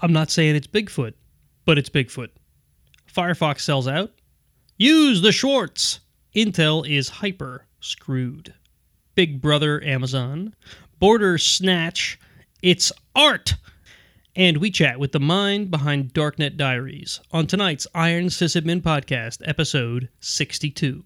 I'm not saying it's Bigfoot, but it's Bigfoot. Firefox sells out. Use the shorts. Intel is hyper screwed. Big Brother Amazon. Border snatch. It's art. And we chat with the mind behind Darknet Diaries on tonight's Iron Sysadmin Podcast, episode 62.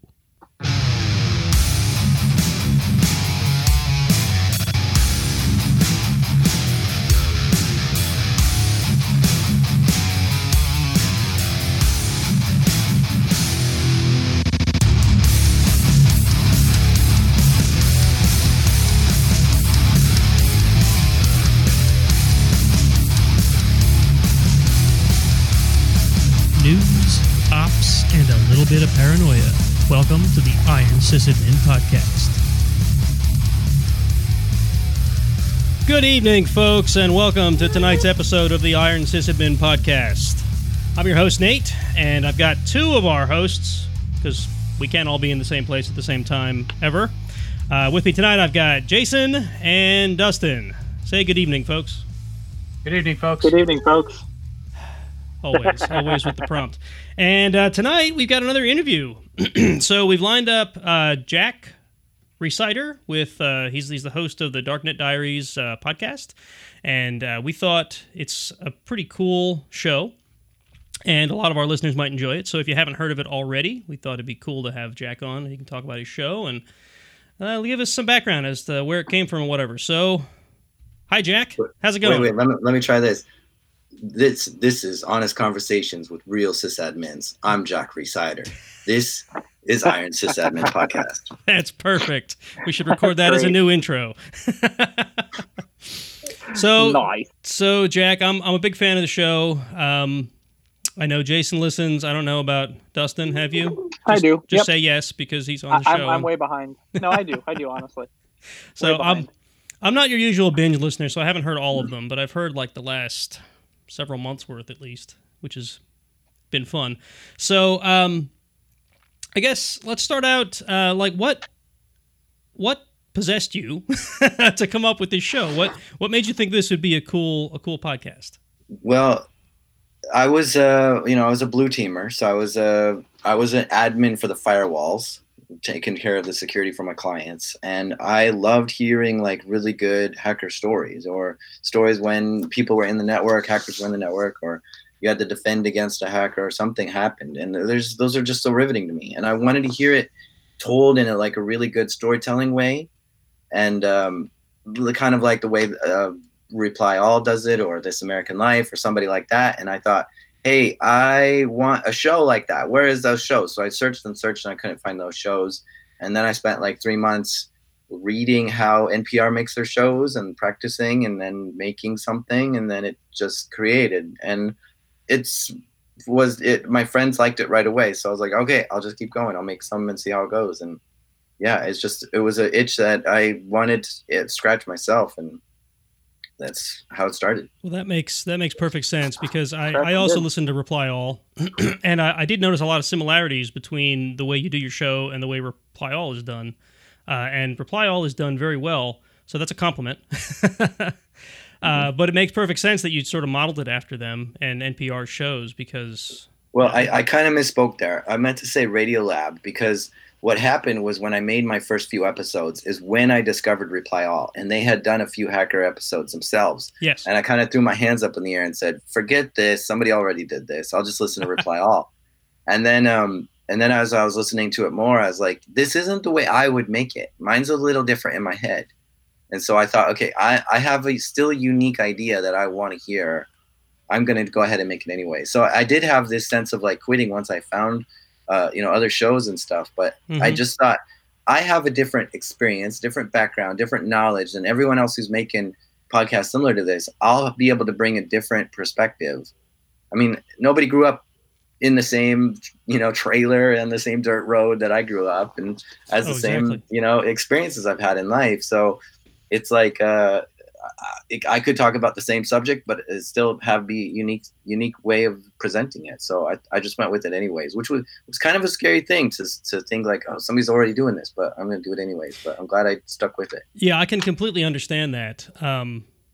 Bit of paranoia. Welcome to the Iron Sysadmin Podcast. Good evening, folks, and welcome to tonight's episode of the Iron Sysadmin Podcast. I'm your host, Nate, and I've got two of our hosts, because we can't all be in the same place at the same time ever. With me tonight, I've got Jason and Dustin. Say good evening, folks. Good evening, folks. Good evening, folks. Always with the prompt. And tonight, we've got another interview. So we've lined up Jack Rhysider with, he's the host of the Darknet Diaries podcast. And we thought it's a pretty cool show. And a lot of our listeners might enjoy it. So if you haven't heard of it already, we thought it'd be cool to have Jack on. He can talk about his show and give us some background as to where it came from and whatever. So, hi, Jack. How's it going? Wait, let me try this. This is Honest Conversations with Real Sysadmins. I'm Jack Rhysider. This is Iron Sysadmin Podcast. That's perfect. We should record that as a new intro. So Jack, I'm a big fan of the show. I know Jason listens. I don't know about Dustin. Have you? I do. Just say yes because he's on the show. I'm way behind. No, I do honestly. So I'm not your usual binge listener, so I haven't heard all of them, but I've heard like the last several months worth at least, which has been fun. So I guess let's start out what possessed you to come up with this show? What made you think this would be a cool podcast? Well, I was I was a blue teamer, so I was an admin for the firewalls, taking care of the security for my clients, and I loved hearing like really good hacker stories or stories when people were in the network, hackers were in the network, or you had to defend against a hacker or something happened. And those are just so riveting to me. And I wanted to hear it told in a really good storytelling way. And kind of like the way Reply All does it, or This American Life, or somebody like that. And I thought, hey, I want a show like that. Where is those shows? So I searched and I couldn't find those shows. And then I spent 3 months reading how NPR makes their shows and practicing and then making something. And then it just created. And my friends liked it right away. So I was like, okay, I'll just keep going. I'll make some and see how it goes. And yeah, it was an itch that I wanted to scratch myself, and that's how it started. Well, that makes perfect sense, because I also listened to Reply All, and I did notice a lot of similarities between the way you do your show and the way Reply All is done. And Reply All is done very well, so that's a compliment. But it makes perfect sense that you sort of modeled it after them and NPR shows, because... Well, I kind of misspoke there. I meant to say Radiolab, because... What happened was, when I made my first few episodes is when I discovered Reply All, and they had done a few hacker episodes themselves. Yes. And I kind of threw my hands up in the air and said, forget this. Somebody already did this. I'll just listen to Reply All. And then as I was listening to it more, I was like, this isn't the way I would make it. Mine's a little different in my head. And so I thought, okay, I have a still unique idea that I want to hear. I'm going to go ahead and make it anyway. So I did have this sense of quitting once I found other shows and stuff, but I just thought, I have a different experience, different background, different knowledge than everyone else who's making podcasts similar to this. I'll be able to bring a different perspective. I mean, nobody grew up in the same, trailer and the same dirt road that I grew up, and has the same, experiences I've had in life. So it's I could talk about the same subject, but it still have the unique way of presenting it. So I just went with it anyways, which was kind of a scary thing to think somebody's already doing this, but I'm going to do it anyways. But I'm glad I stuck with it. Yeah, I can completely understand that.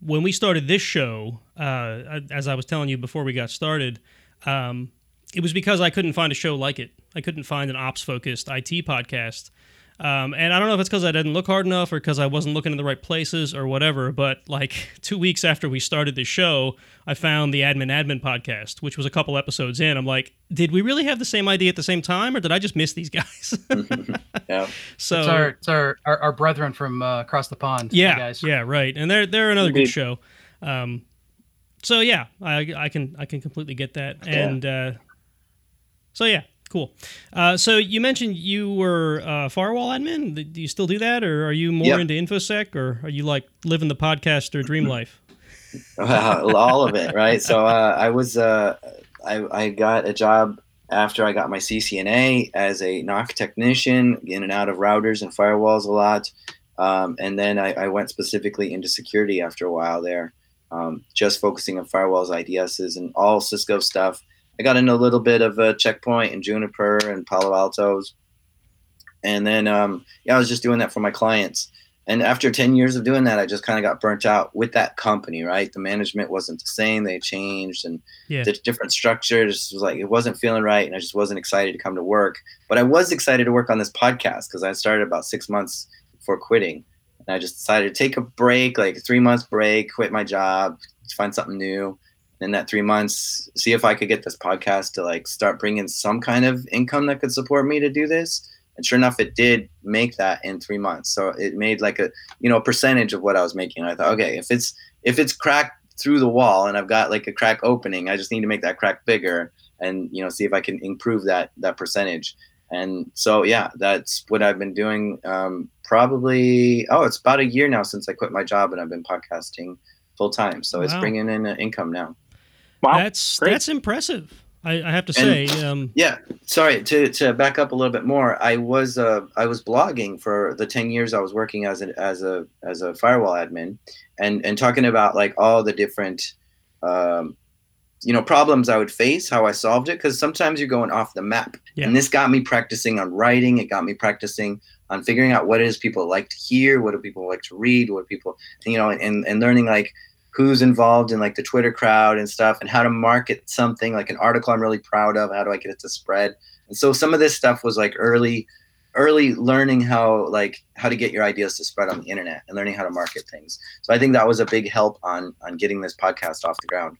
when we started this show, as I was telling you before we got started, it was because I couldn't find a show like it. I couldn't find an ops-focused IT podcast. And I don't know if it's because I didn't look hard enough or because I wasn't looking in the right places or whatever, but like 2 weeks after we started the show, I found the Admin podcast, which was a couple episodes in. I'm like, did we really have the same idea at the same time, or did I just miss these guys? Yeah. So it's our brethren from across the pond. Yeah, guys. Yeah, right. And they're another good show. So yeah, I can completely get that. Yeah. And so yeah. Cool. So you mentioned you were firewall admin. Do you still do that, or are you more into InfoSec, or are you like living the podcaster dream life? All of it, right? So I got a job after I got my CCNA as a NOC technician, in and out of routers and firewalls a lot, and then I went specifically into security after a while there, just focusing on firewalls, IDSs, and all Cisco stuff. I got into a little bit of a Checkpoint and Juniper and Palo Altos. And then, I was just doing that for my clients. And after 10 years of doing that, I just kind of got burnt out with that company, right? The management wasn't the same. They changed, and the different structure just was like, it wasn't feeling right. And I just wasn't excited to come to work. But I was excited to work on this podcast because I started about 6 months before quitting. And I just decided to take a break, like a 3 month break, quit my job, find something new. In that 3 months, see if I could get this podcast to like start bringing some kind of income that could support me to do this. And sure enough, it did make that in 3 months. So it made like a, percentage of what I was making. I thought, okay, if it's cracked through the wall and I've got like a crack opening, I just need to make that crack bigger and, see if I can improve that percentage. And so, yeah, that's what I've been doing. It's about a year now since I quit my job and I've been podcasting full time. So it's bringing in income now. Wow, that's impressive. I have to say. To back up a little bit more, I was blogging for the 10 years I was working as a firewall admin, and talking about like all the different, problems I would face, how I solved it, because sometimes you're going off the map. Yeah. And this got me practicing on writing. It got me practicing on figuring out what it is people like to hear, what do people like to read, what people, and learning like who's involved in like the Twitter crowd and stuff, and how to market something like an article I'm really proud of. How do I get it to spread? And so some of this stuff was like early learning how to get your ideas to spread on the internet and learning how to market things. So I think that was a big help on getting this podcast off the ground.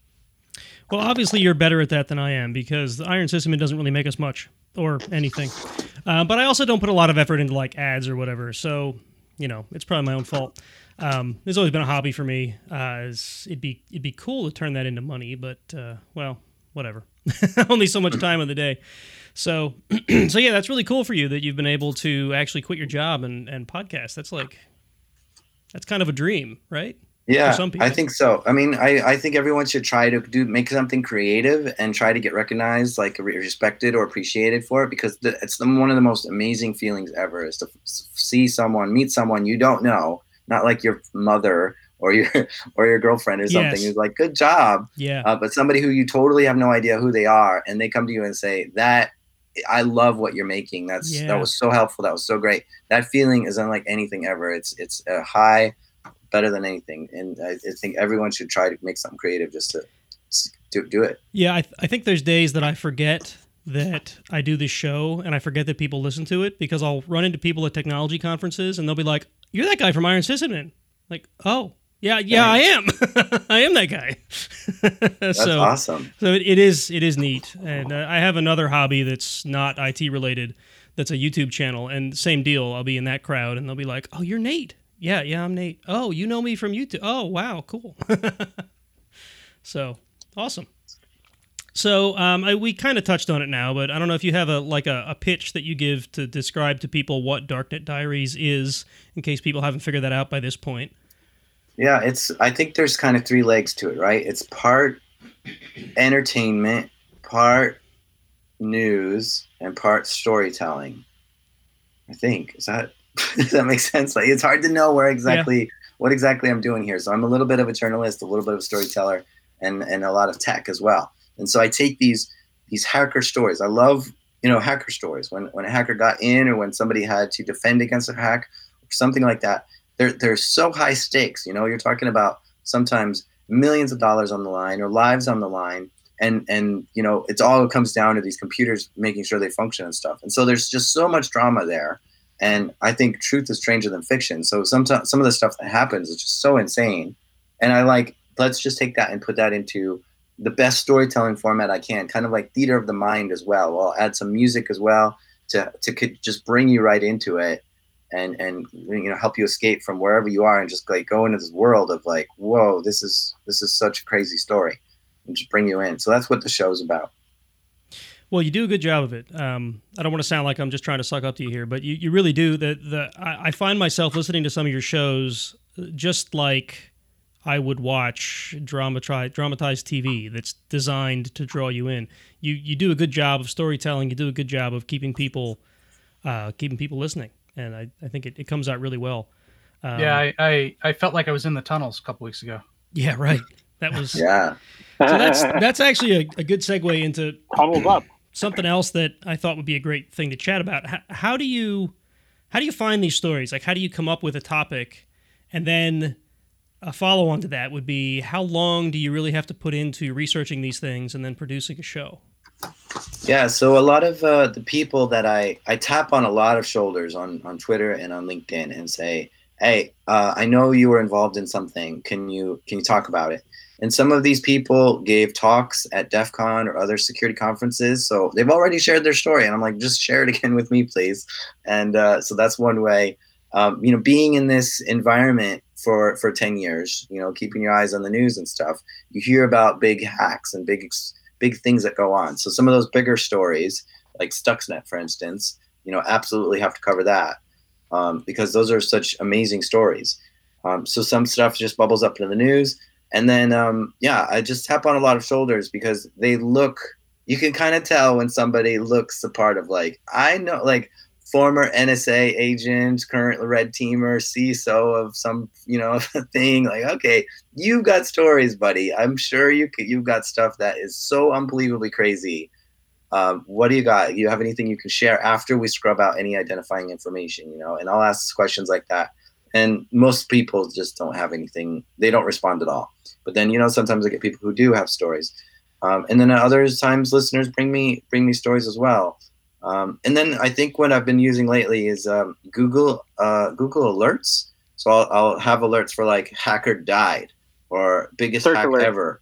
Well, obviously you're better at that than I am, because the Iron System, it doesn't really make us much or anything. But I also don't put a lot of effort into like ads or whatever. So, it's probably my own fault. It's always been a hobby for me. It'd be cool to turn that into money, but, whatever. Only so much time of the day. So, yeah, that's really cool for you that you've been able to actually quit your job and podcast. That's kind of a dream, right? Yeah, I think so. I mean, I think everyone should try to make something creative and try to get recognized, like respected or appreciated for it, because it's one of the most amazing feelings ever is to see someone, meet someone you don't know, not like your mother or your girlfriend or something, who's like, good job. Yeah. But somebody who you totally have no idea who they are, and they come to you and say that, I love what you're making. That was so helpful. That was so great. That feeling is unlike anything ever. It's a high, better than anything. And I think everyone should try to make something creative just to do it. Yeah, I think there's days that I forget that I do this show and I forget that people listen to it, because I'll run into people at technology conferences and they'll be like, you're that guy from Iron Sysadmin. Like, oh, yeah, I am. I am that guy. That's awesome. So it is neat. And I have another hobby that's not IT related. That's a YouTube channel, and same deal. I'll be in that crowd and they'll be like, oh, you're Nate. Yeah, I'm Nate. Oh, you know me from YouTube. Oh, wow, cool. So, awesome. So, we kind of touched on it now, but I don't know if you have a pitch that you give to describe to people what Darknet Diaries is, in case people haven't figured that out by this point. Yeah, I think there's kind of three legs to it, right? It's part entertainment, part news, and part storytelling. I think. Is that... Does that make sense? Like, it's hard to know what exactly I'm doing here. So I'm a little bit of a journalist, a little bit of a storyteller, and a lot of tech as well. And so I take these hacker stories. I love, hacker stories. When a hacker got in, or when somebody had to defend against a hack or something like that, they're so high stakes. You're talking about sometimes millions of dollars on the line or lives on the line. And you know, it's all it comes down to these computers making sure they function and stuff. And so there's just so much drama there. And I think truth is stranger than fiction. So sometimes some of the stuff that happens is just so insane. And I like, let's just take that and put that into the best storytelling format I can, kind of like theater of the mind as well. I'll add some music as well to just bring you right into it and you know, help you escape from wherever you are and just like go into this world of like, whoa, this is such a crazy story, and just bring you in. So that's what the show's about. Well, you do a good job of it. I don't want to sound like I'm just trying to suck up to you here, but you really do. I find myself listening to some of your shows just like I would watch dramatized TV that's designed to draw you in. You do a good job of storytelling. You do a good job of keeping people listening, and I think it comes out really well. Yeah, I felt like I was in the tunnels a couple weeks ago. Yeah, right. That was yeah. So that's actually a good segue into something else that I thought would be a great thing to chat about. How do you find these stories? Like, how do you come up with a topic? And then a follow-on to that would be, how long do you really have to put into researching these things and then producing a show? Yeah, so a lot of the people that I tap on a lot of shoulders on Twitter and on LinkedIn and say, hey, I know you were involved in something. Can you talk about it? And some of these people gave talks at DEF CON or other security conferences. So they've already shared their story. And I'm like, just share it again with me, please. And so that's one way. You know, being in this environment for 10 years, you know, keeping your eyes on the news and stuff, you hear about big hacks and big things that go on. So some of those bigger stories, like Stuxnet, for instance, you know, absolutely have to cover that because those are such amazing stories. So some stuff just bubbles up into the news. And then, I just tap on a lot of shoulders because they look, you can kind of tell when somebody looks the part of like, I know, like former NSA agent, current red teamer, CISO of some, you know, thing. Like, okay, you've got stories, buddy. I'm sure you've got stuff that is so unbelievably crazy. What do you got? You have anything you can share after we scrub out any identifying information, you know? And I'll ask questions like that. And most people just don't have anything. They don't respond at all. But then, you know, sometimes I get people who do have stories. And then at other times, listeners bring me stories as well. And then I think what I've been using lately is Google Alerts. So I'll have alerts for like hacker died or biggest search hack alert ever.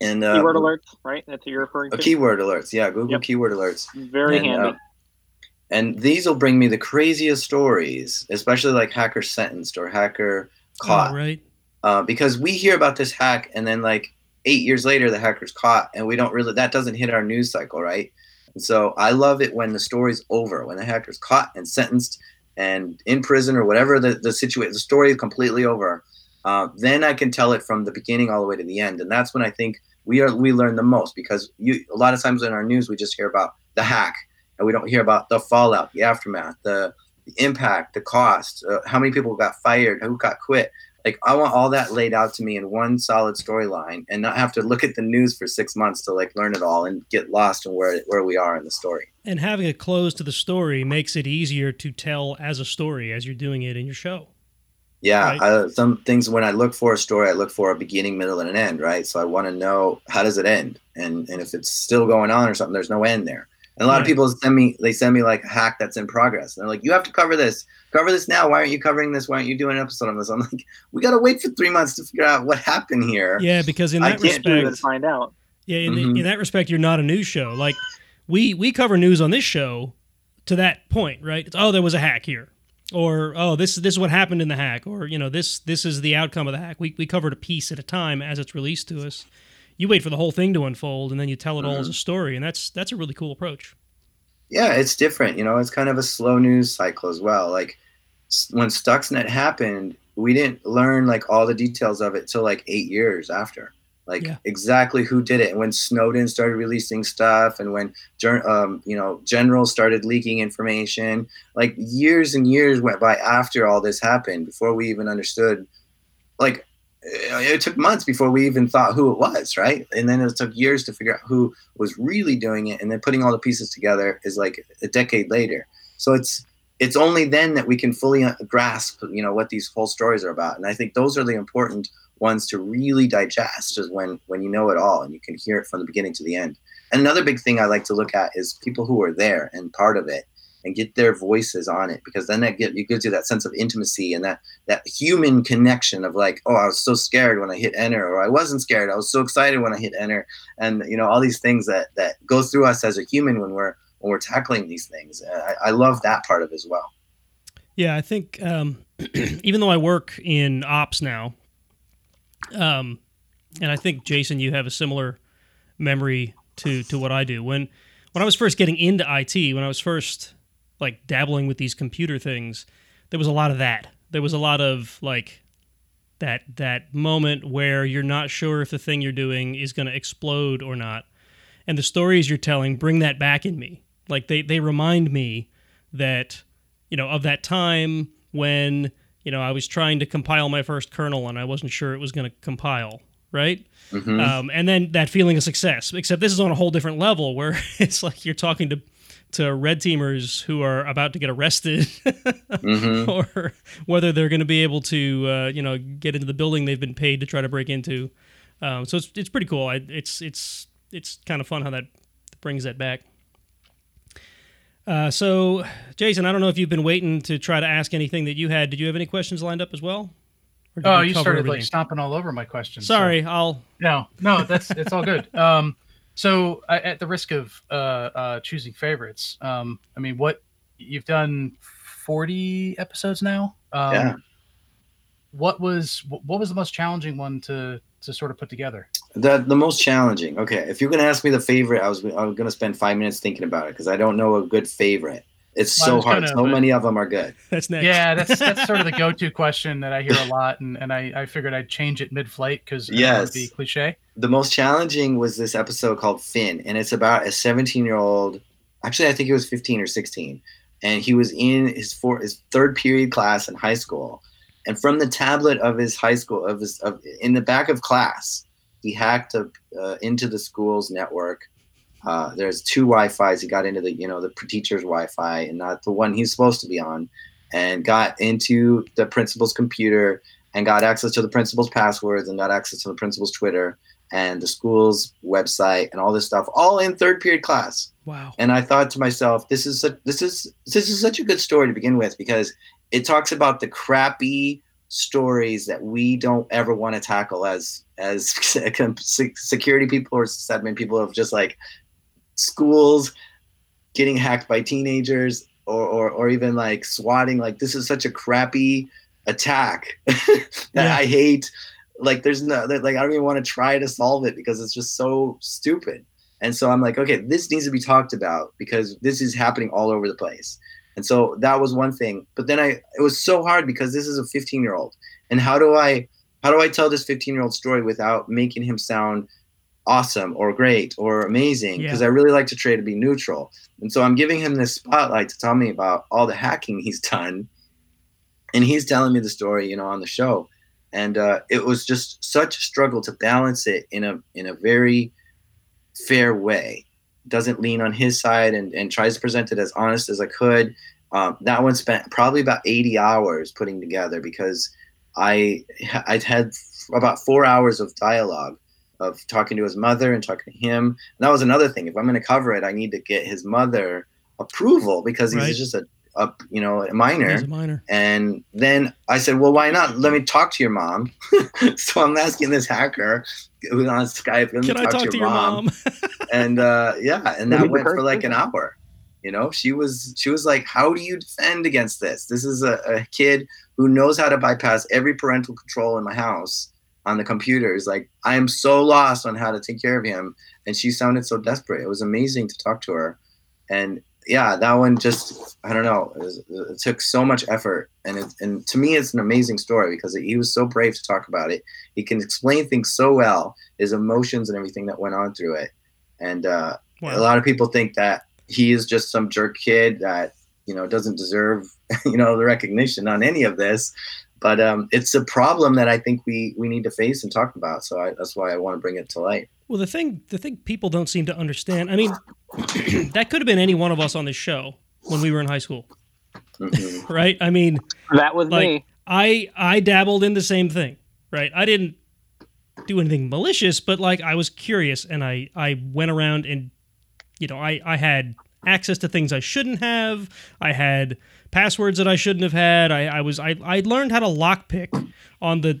And keyword alerts, right? That's what you're referring to? Keyword alerts, yeah. Google keyword alerts. Very handy. And these will bring me the craziest stories, especially like hacker sentenced or hacker caught. Oh, right. Because we hear about this hack and then like 8 years later the hacker's caught and that doesn't hit our news cycle, right? And so I love it when the story's over, when the hacker's caught and sentenced and in prison or whatever the story is completely over. Then I can tell it from the beginning all the way to the end. And that's when I think we learn the most because a lot of times in our news we just hear about the hack and we don't hear about the fallout, the aftermath, the impact, the cost, how many people got fired, who got quit. Like, I want all that laid out to me in one solid storyline and not have to look at the news for 6 months to, like, learn it all and get lost in where we are in the story. And having a close to the story makes it easier to tell as a story as you're doing it in your show. Yeah. Right? Some things when I look for a story, I look for a beginning, middle, and an end, right? So I want to know, how does it end? And if it's still going on or something, there's no end there. And a lot of people send me like a hack that's in progress. And they're like, you have to cover this now. Why aren't you covering this? Why aren't you doing an episode on this? I'm like, we got to wait for 3 months to figure out what happened here. Yeah, because in that respect, I can't do it to find out. Yeah, in that respect, you're not a news show. Like we cover news on this show to that point, right? It's, oh, there was a hack here, or oh, this is what happened in the hack, or you know, this is the outcome of the hack. We covered a piece at a time as it's released to us. You wait for the whole thing to unfold, and then you tell it all as a story, and that's a really cool approach. Yeah, it's different. You know, it's kind of a slow news cycle as well. Like, when Stuxnet happened, we didn't learn, like, all the details of it till, like, 8 years after. Like, exactly who did it. And when Snowden started releasing stuff, and when, you know, generals started leaking information, like, years and years went by after all this happened, before we even understood, like, it took months before we even thought who it was, right? And then it took years to figure out who was really doing it, and then putting all the pieces together is like a decade later. So it's only then that we can fully grasp, you know, what these whole stories are about. And I think those are the important ones to really digest is when you know it all and you can hear it from the beginning to the end. And another big thing I like to look at is people who are there and part of it and get their voices on it, because then it gives you that sense of intimacy and that human connection of like, oh, I was so scared when I hit enter, or I wasn't scared, I was so excited when I hit enter. And, you know, all these things that go through us as a human when we're tackling these things. I love that part of it as well. Yeah, I think even though I work in ops now, and I think, Jason, you have a similar memory to what I do. When I was first getting into IT, when I was first like dabbling with these computer things, there was a lot of that. There was a lot of like that moment where you're not sure if the thing you're doing is going to explode or not. And the stories you're telling bring that back in me. Like they remind me that, you know, of that time when, you know, I was trying to compile my first kernel and I wasn't sure it was going to compile, right? Mm-hmm. And then that feeling of success, except this is on a whole different level where it's like you're talking to red teamers who are about to get arrested mm-hmm. or whether they're going to be able to, you know, get into the building they've been paid to try to break into. So it's pretty cool. It's kind of fun how that brings that back. So, Jason, I don't know if you've been waiting to try to ask anything that you had. Did you have any questions lined up as well? Oh, you started everything? Like stomping all over my questions. Sorry, so. No, it's all good. So at the risk of choosing favorites, I mean, what you've done 40 episodes now. Yeah. What was the most challenging one to sort of put together? The most challenging. Okay, if you're gonna ask me the favorite, I was gonna spend 5 minutes thinking about it because I don't know a good favorite. It's so hard. So many of them are good. That's next. Yeah, that's sort of the go-to question that I hear a lot, and I figured I'd change it mid-flight because it would be cliche. The most challenging was this episode called Finn, and it's about a 17-year-old. Actually, I think he was 15 or 16, and he was in his third period class in high school, and from the tablet of his high school in the back of class, he hacked into the school's network. There's two Wi-Fi's. He got into the teacher's Wi-Fi and not the one he's supposed to be on, and got into the principal's computer and got access to the principal's passwords and got access to the principal's Twitter and the school's website and all this stuff, all in third period class. Wow. And I thought to myself, this is such a good story to begin with, because it talks about the crappy stories that we don't ever want to tackle as security people or sysadmin people, of just like schools getting hacked by teenagers or even like swatting. Like, this is such a crappy attack that I hate. Like, there's no, like, I don't even want to try to solve it because it's just so stupid. And so I'm like, okay, this needs to be talked about because this is happening all over the place. And so that was one thing. But then it was so hard because this is a 15-year-old, and how do I tell this 15-year-old story without making him sound awesome or great or amazing? Because I really like to try to be neutral. And so I'm giving him this spotlight to tell me about all the hacking he's done. And he's telling me the story, you know, on the show. And it was just such a struggle to balance it in a very fair way. Doesn't lean on his side and tries to present it as honest as I could. That one spent probably about 80 hours putting together, because I'd had about 4 hours of dialogue of talking to his mother and talking to him. And that was another thing. If I'm going to cover it, I need to get his mother approval, because he's just a minor. He's a minor. And then I said, well, why not? Let me talk to your mom. So I'm asking this hacker who's on Skype, let me talk to your mom. And and that went for like an hour. You know, she was like, how do you defend against this? This is a kid who knows how to bypass every parental control in my house on the computers. Like, I am so lost on how to take care of him. And she sounded so desperate. It was amazing to talk to her. And yeah, that one just, I don't know, it took so much effort. And to me, it's an amazing story because he was so brave to talk about it. He can explain things so well, his emotions and everything that went on through it. And a lot of people think that he is just some jerk kid that, you know, doesn't deserve, you know, the recognition on any of this. But it's a problem that I think we need to face and talk about. So that's why I want to bring it to light. Well, the thing people don't seem to understand, I mean, that could have been any one of us on this show when we were in high school, right? I mean, that was like me. I dabbled in the same thing, right? I didn't do anything malicious, but like I was curious and I went around and, you know, I had access to things I shouldn't have. I had passwords that I shouldn't have had. I learned how to lockpick on the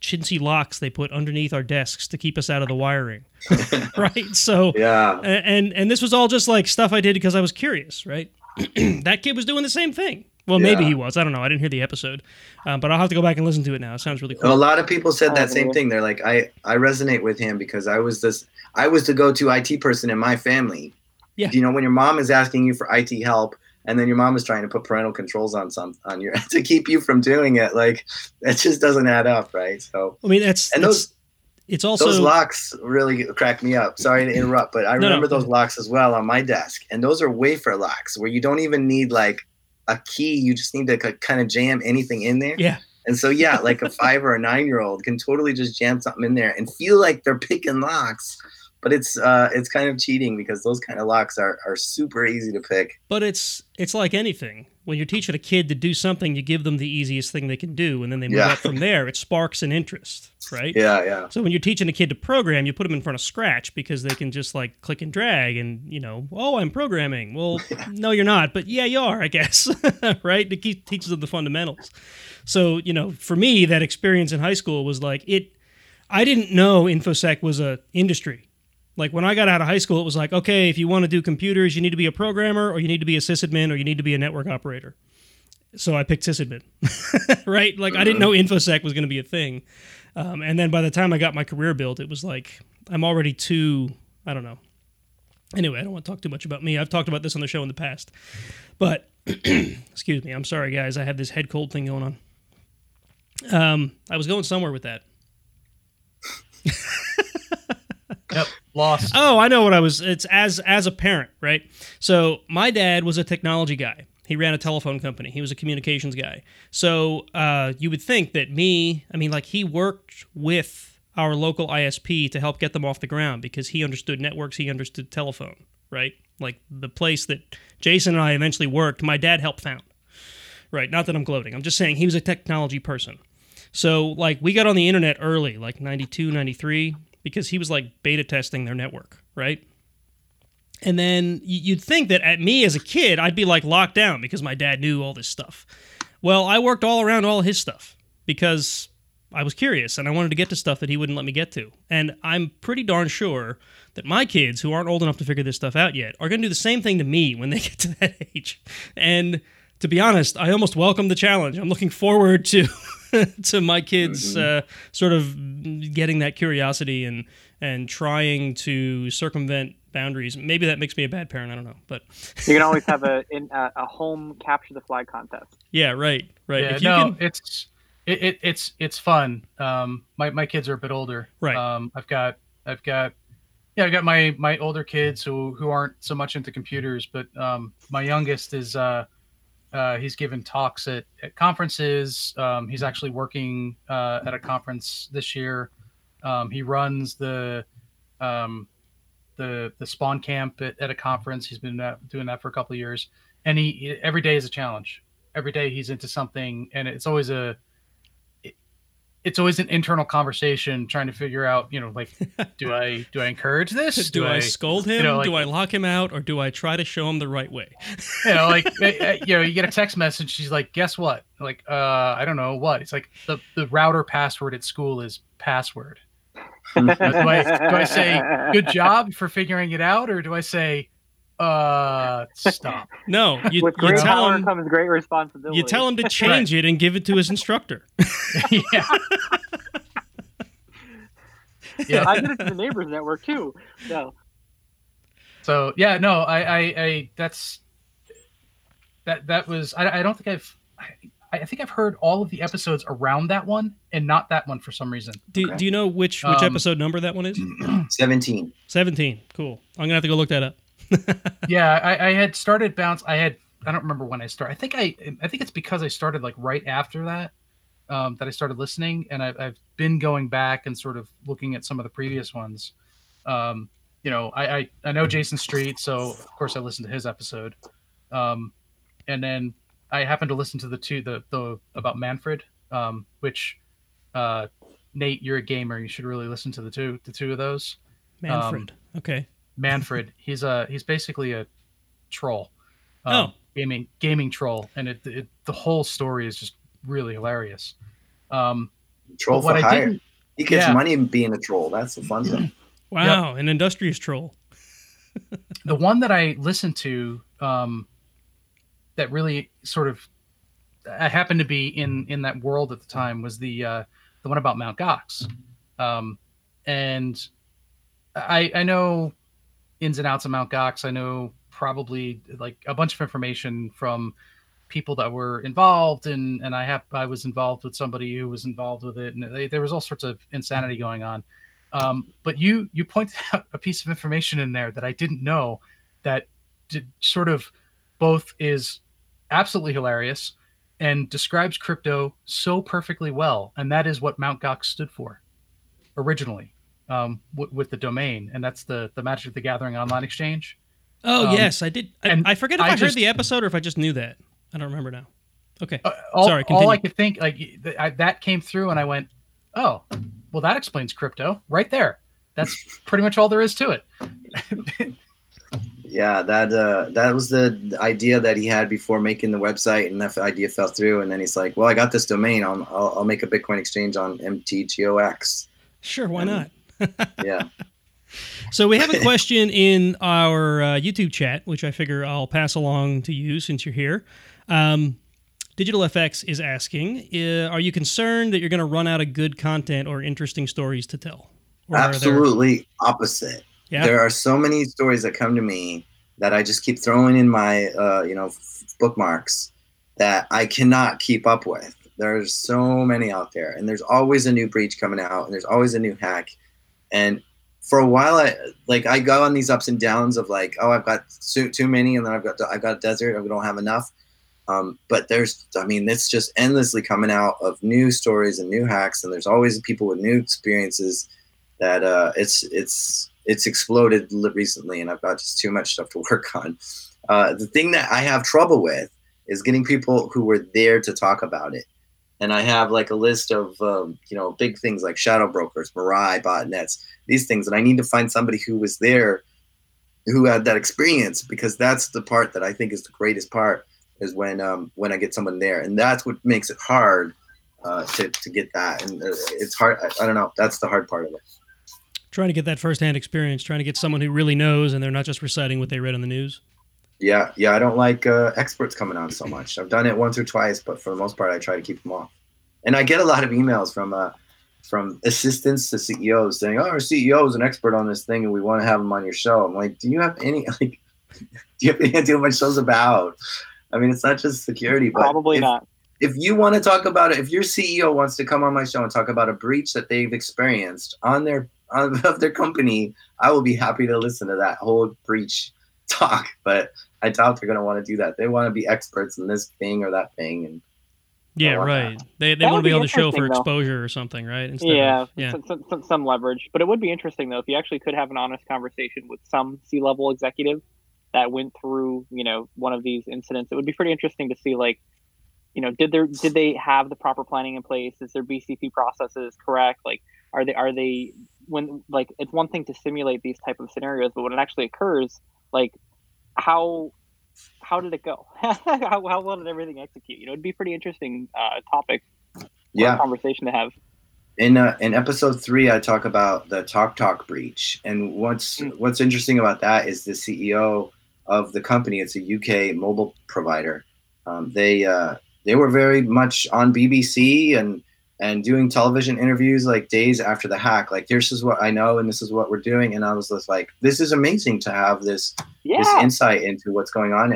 chintzy locks they put underneath our desks to keep us out of the wiring. Right. So yeah. And this was all just like stuff I did because I was curious. Right. That kid was doing the same thing. Well, yeah. Maybe he was. I don't know. I didn't hear the episode, but I'll have to go back and listen to it now. It sounds really cool. A lot of people said that same thing. They're like, I resonate with him because I was the go-to IT person in my family. Yeah. You know, when your mom is asking you for IT help and then your mom is trying to put parental controls on your to keep you from doing it, like that just doesn't add up, right? So I mean, those locks really crack me up. Sorry to interrupt, but I remember those locks as well on my desk, and those are wafer locks where you don't even need like a key, you just need to kind of jam anything in there. Yeah. And so, yeah, like a 5 or a 9-year-old can totally just jam something in there and feel like they're picking locks. But it's kind of cheating because those kind of locks are super easy to pick. But it's like anything. When you're teaching a kid to do something, you give them the easiest thing they can do, and then they move up from there. It sparks an interest, right? Yeah, yeah. So when you're teaching a kid to program, you put them in front of Scratch because they can just like click and drag and, you know, oh, I'm programming. Well, no, you're not, but yeah, you are, I guess, right? It teaches them the fundamentals. So, you know, for me, that experience in high school was like I didn't know InfoSec was an industry. Like when I got out of high school, it was like, okay, if you want to do computers, you need to be a programmer or you need to be a sysadmin or you need to be a network operator. So I picked sysadmin, right? Like I didn't know InfoSec was going to be a thing. And then by the time I got my career built, it was like, I'm already too, I don't know. Anyway, I don't want to talk too much about me. I've talked about this on the show in the past, but excuse me. I'm sorry, guys. I have this head cold thing going on. I was going somewhere with that. Yep, lost. Oh, I know what I was. It's as a parent, right? So my dad was a technology guy. He ran a telephone company. He was a communications guy. So you would think that he worked with our local ISP to help get them off the ground because he understood networks, he understood telephone, right? Like the place that Jason and I eventually worked, my dad helped found, right? Not that I'm gloating. I'm just saying he was a technology person. So like we got on the internet early, like 92, 93. Because he was like beta testing their network, right? And then you'd think that at me as a kid, I'd be like locked down because my dad knew all this stuff. Well, I worked all around all his stuff because I was curious and I wanted to get to stuff that he wouldn't let me get to. And I'm pretty darn sure that my kids, who aren't old enough to figure this stuff out yet, are going to do the same thing to me when they get to that age. And to be honest, I almost welcome the challenge. I'm looking forward to... to my kids sort of getting that curiosity and trying to circumvent boundaries. Maybe that makes me a bad parent. I don't know, but you can always have a home capture the flag contest. Yeah, right. Yeah, it's fun. My kids are a bit older. Right. I've got my older kids who aren't so much into computers, but my youngest is. He's given talks at conferences. He's actually working at a conference this year. He runs the spawn camp at a conference. He's been doing that for a couple of years. And every day is a challenge. Every day he's into something, and it's always an internal conversation trying to figure out, you know, like, do I encourage this? Do I scold him? You know, like, do I lock him out? Or do I try to show him the right way? You know, like, you know, you get a text message. She's like, guess what? Like, I don't know what. It's like the router password at school is password. do I say good job for figuring it out? Or do I say, stop? No, with great power comes great responsibility. You tell him to change it and give it to his instructor. Yeah. Yeah, I did it to the neighbor's network too. So yeah, no, I that's that was I don't think I've heard all of the episodes around that one and not that one for some reason. Do you know which episode number that one is? 17. 17. Cool. I'm gonna have to go look that up. Yeah, I had started Bounce. I don't remember when I started. I think it's because I started like right after that that I started listening, and I've been going back and sort of looking at some of the previous ones. You know, I know Jason Street, so of course I listened to his episode, and then I happened to listen to the two about Manfred, which Nate, you're a gamer. You should really listen to the two of those. Manfred. Okay. Manfred. He's basically a troll. Gaming troll. And the whole story is just really hilarious. Troll for hire. He gets money being a troll. That's the fun thing. Wow. Yep. An industrious troll. The one that I listened to that really sort of I happened to be in that world at the time was the one about Mt. Gox. And I know ins and outs of Mt. Gox. I know probably like a bunch of information from people that were involved, and I was involved with somebody who was involved with it, and there was all sorts of insanity going on. But you pointed out a piece of information in there that I didn't know that sort of both is absolutely hilarious and describes crypto so perfectly well, and that is what Mt. Gox stood for originally with the domain, and that's the Magic the Gathering Online Exchange. Oh, yes, I did. I forget if I heard the episode or if I just knew that. I don't remember now. Okay, sorry. Continue. All I could think, that came through, and I went, "Oh, well, that explains crypto right there." That's pretty much all there is to it. Yeah, that was the idea that he had before making the website, and that idea fell through. And then he's like, "Well, I got this domain. I'll make a Bitcoin exchange on MTGOX." Sure, why not? Yeah. So we have a question in our YouTube chat, which I figure I'll pass along to you since you're here. Digital FX is asking, are you concerned that you're going to run out of good content or interesting stories to tell? Or absolutely opposite. Yeah. There are so many stories that come to me that I just keep throwing in my bookmarks that I cannot keep up with. There's so many out there, and there's always a new breach coming out, and there's always a new hack. And for a while, I go on these ups and downs of like, oh, I've got too many, and then I've got a desert, I don't have enough. But it's just endlessly coming out of new stories and new hacks, and there's always people with new experiences that it's exploded recently, and I've got just too much stuff to work on. The thing that I have trouble with is getting people who were there to talk about it. And I have like a list of, big things like shadow brokers, Mirai, botnets, these things. And I need to find somebody who was there, who had that experience, because that's the part that I think is the greatest part is when I get someone there. And that's what makes it hard to get that. And it's hard. I don't know. That's the hard part of it. Trying to get that firsthand experience, trying to get someone who really knows and they're not just reciting what they read on the news. Yeah, I don't like experts coming on so much. I've done it once or twice, but for the most part, I try to keep them off. And I get a lot of emails from assistants to CEOs saying, "Oh, our CEO is an expert on this thing, and we want to have him on your show." I'm like, "Do you have any idea what my show's about?" I mean, it's not just security, but probably not. If you want to talk about it, if your CEO wants to come on my show and talk about a breach that they've experienced of their company, I will be happy to listen to that whole breach talk, but I doubt they're going to want to do that. They want to be experts in this thing or that thing. And yeah, right. That. They want to be on the show for exposure or something, right? Some leverage. But it would be interesting, though, if you actually could have an honest conversation with some C-level executive that went through, one of these incidents. It would be pretty interesting to see, like, did they have the proper planning in place? Is their BCP processes correct? Like, are they when, like, it's one thing to simulate these type of scenarios, but when it actually occurs, like, how did it go? how well did everything execute? It'd be a pretty interesting topic, conversation to have. In episode 3, I talk about the TalkTalk breach, and what's interesting about that is the CEO of the company. It's a UK mobile provider. They were very much on BBC and doing television interviews like days after the hack, like, this is what I know and this is what we're doing. And I was just like, this is amazing to have this insight into what's going on,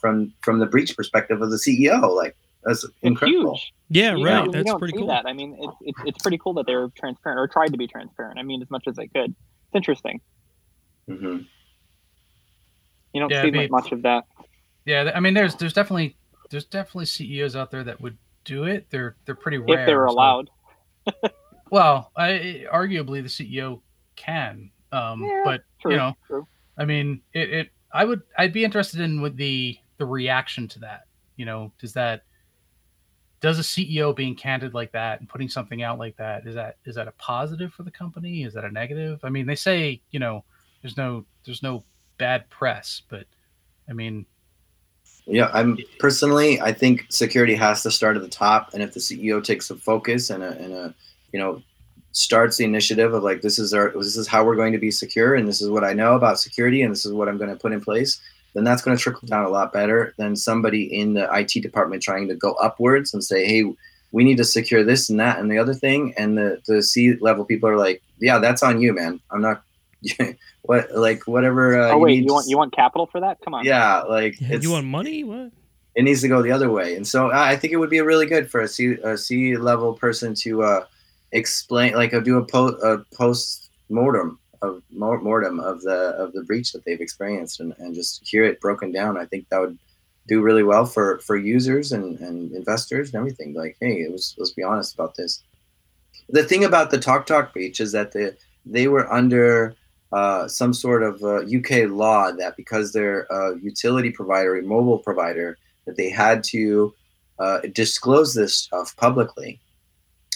from the breach perspective of the CEO. Like, that's incredible. Huge. Yeah, right. That's pretty cool. That. I mean, it's pretty cool that they were transparent or tried to be transparent. I mean, as much as they could. It's interesting. Mm-hmm. You don't see much of that. Yeah, I mean, there's definitely CEOs out there that would do it. They're pretty rare if they're allowed. Well, arguably the CEO can, true. I mean, I'd be interested in with the reaction to that. Does that does a CEO being candid like that and putting something out like that, is that a positive for the company? Is that a negative? I mean, they say, you know, there's no bad press, but I mean. Yeah, I think security has to start at the top. And if the CEO takes a focus and a you know, starts the initiative of like, this is how we're going to be secure, and this is what I know about security, and this is what I'm going to put in place, then that's going to trickle down a lot better than somebody in the IT department trying to go upwards and say, hey, we need to secure this and that and the other thing. And the C-level people are like, yeah, that's on you, man. I'm not – what, like whatever – you want capital for that? Come on. Yeah, like – you want money? What? It needs to go the other way. And so I think it would be really good for a C-level person to explain – like do a post-mortem. Of the breach that they've experienced and just hear it broken down. I think that would do really well for users and investors and everything. Like, hey, let's be honest about this. The thing about the TalkTalk breach is that they were under some sort of UK law that because they're a utility provider, a mobile provider, that they had to disclose this stuff publicly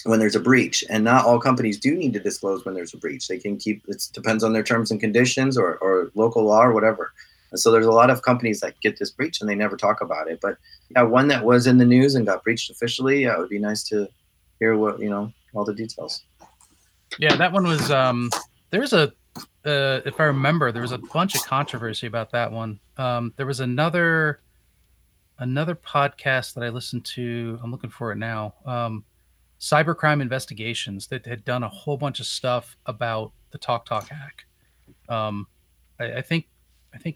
when there's a breach. And not all companies do need to disclose when there's a breach. They can keep, it depends on their terms and conditions or local law or whatever. And so there's a lot of companies that get this breach and they never talk about it. But yeah, one that was in the news and got breached officially, yeah, it would be nice to hear what, you know, all the details. Yeah, that one was, if I remember, there was a bunch of controversy about that one. There was another podcast that I listened to, I'm looking for it now, Cybercrime Investigations, that had done a whole bunch of stuff about the TalkTalk hack. I think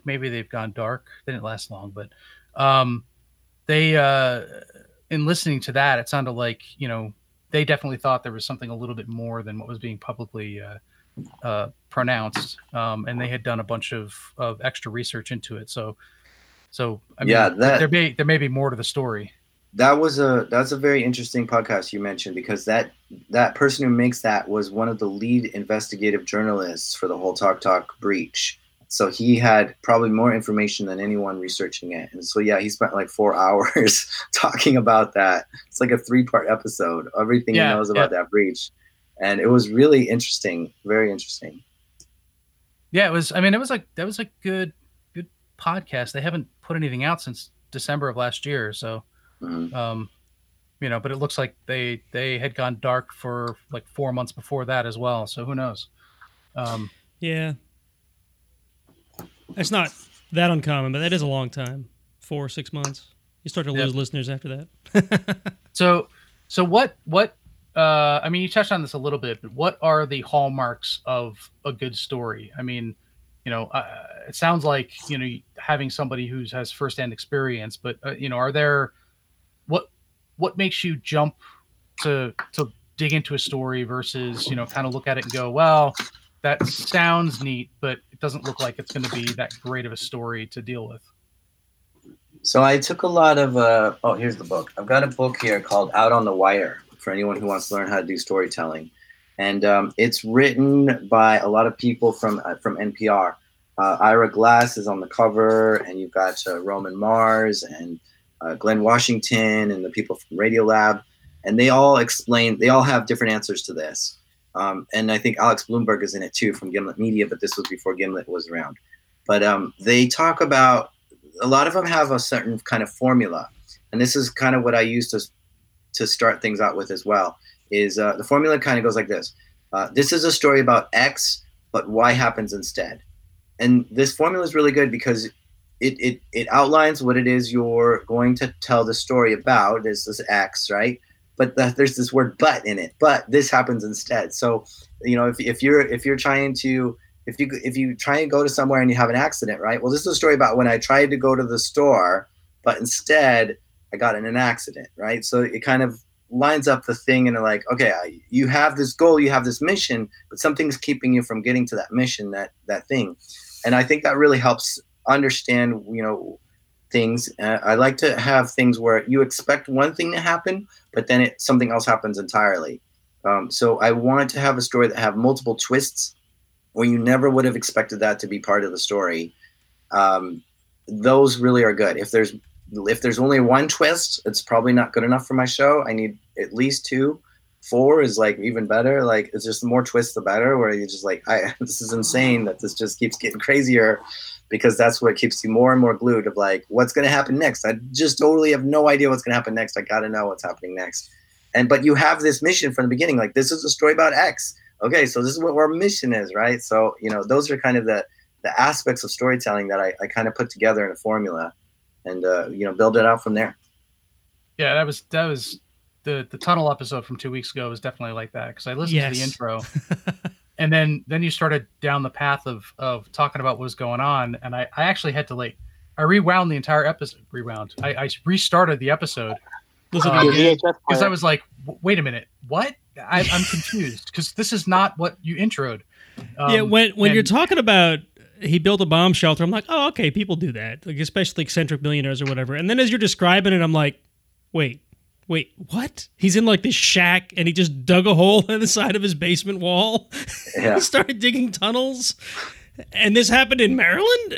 maybe they've gone dark. They didn't last long, but they in listening to that, it sounded like, you know, they definitely thought there was something a little bit more than what was being publicly pronounced, and they had done a bunch of extra research into it. So I mean, yeah, there may be more to the story. That's a very interesting podcast you mentioned, because that person who makes that was one of the lead investigative journalists for the whole TalkTalk breach. So he had probably more information than anyone researching it. And so, yeah, he spent like 4 hours talking about that. It's like a 3-part episode, everything he knows about that breach. And it was really interesting, very interesting. Yeah, it was like good podcast. They haven't put anything out since December of last year, so. You know, but it looks like they had gone dark for like 4 months before that as well. So who knows? Yeah, it's not that uncommon, but that is a long time, 4 or 6 months. You start to lose listeners after that. So what? I mean, you touched on this a little bit, but what are the hallmarks of a good story? I mean, you know, it sounds like, you know, having somebody who has firsthand experience, but you know, are there what makes you jump to dig into a story versus, you know, kind of look at it and go, well, that sounds neat, but it doesn't look like it's going to be that great of a story to deal with? So I took a lot of, here's the book. I've got a book here called Out on the Wire for anyone who wants to learn how to do storytelling. And it's written by a lot of people from NPR. Ira Glass is on the cover, and you've got Roman Mars and Glenn Washington and the people from Radiolab, and they all have different answers to this. And I think Alex Bloomberg is in it too from Gimlet Media, but this was before Gimlet was around. But they talk about, a lot of them have a certain kind of formula. And this is kind of what I use to start things out with as well, is the formula kind of goes like this. This is a story about X, but Y happens instead. And this formula is really good because it outlines what it is you're going to tell the story about. There's this X, right? But there's this word "but" in it. But this happens instead. So, you know, if you try and go to somewhere and you have an accident, right? Well, this is a story about when I tried to go to the store, but instead I got in an accident, right? So it kind of lines up the thing, and they're like, okay, you have this goal, you have this mission, but something's keeping you from getting to that mission, that thing. And I think that really helps understand, you know, things. I like to have things where you expect one thing to happen, but then something else happens entirely. So I want to have a story that have multiple twists when you never would have expected that to be part of the story. Those really are good. If there's if there's only one twist, it's probably not good enough for my show. I need at least two. Four is like even better. Like, it's just the more twists, the better, where you're just like, this is insane that this just keeps getting crazier, because that's what keeps you more and more glued of like, what's going to happen next? I just totally have no idea what's going to happen next. I got to know what's happening next. But you have this mission from the beginning, like, this is a story about X. Okay, so this is what our mission is, right? So, you know, those are kind of the aspects of storytelling that I kind of put together in a formula and, you know, build it out from there. Yeah, that was the tunnel episode from 2 weeks ago was definitely like that, because I listened to the intro and then you started down the path of talking about what was going on. And I actually had to I rewound the entire episode. I restarted the episode because I was like, wait a minute, what? I'm confused because this is not what you introed. When you're talking about he built a bomb shelter, I'm like, oh, okay, people do that, like especially eccentric millionaires or whatever. And then as you're describing it, I'm like, wait, what? He's in like this shack and he just dug a hole in the side of his basement wall. Yeah. He started digging tunnels, and this happened in Maryland.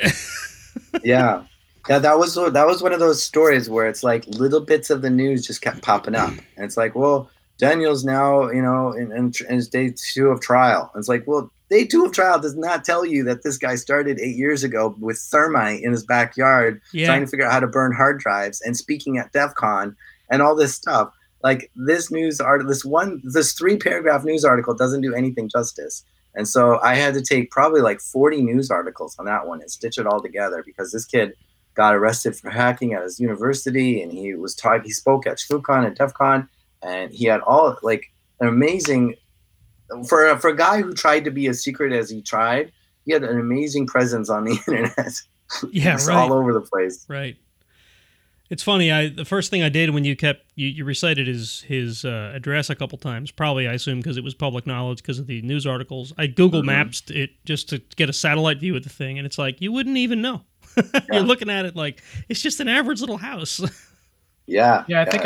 Yeah, that was one of those stories where it's like little bits of the news just kept popping up, and it's like, well, Daniel's now, you know, in day two of trial. And it's like, well, day two of trial does not tell you that this guy started 8 years ago with thermite in his backyard, trying to figure out how to burn hard drives and speaking at DEF CON and all this stuff. Like, this news article, this 3-paragraph news article doesn't do anything justice. And so I had to take probably like 40 news articles on that one and stitch it all together, because this kid got arrested for hacking at his university, and he was he spoke at ShluCon and DEF CON. And he had all, like, an amazing, for a guy who tried to be as secret as he tried, he had an amazing presence on the internet. Yeah, right. All over the place. Right. It's funny. The first thing I did when you recited his address a couple times, probably I assume because it was public knowledge because of the news articles, I Google Maps it just to get a satellite view of the thing, and it's like, you wouldn't even know. Yeah. You're looking at it like, it's just an average little house. Yeah. Yeah, I think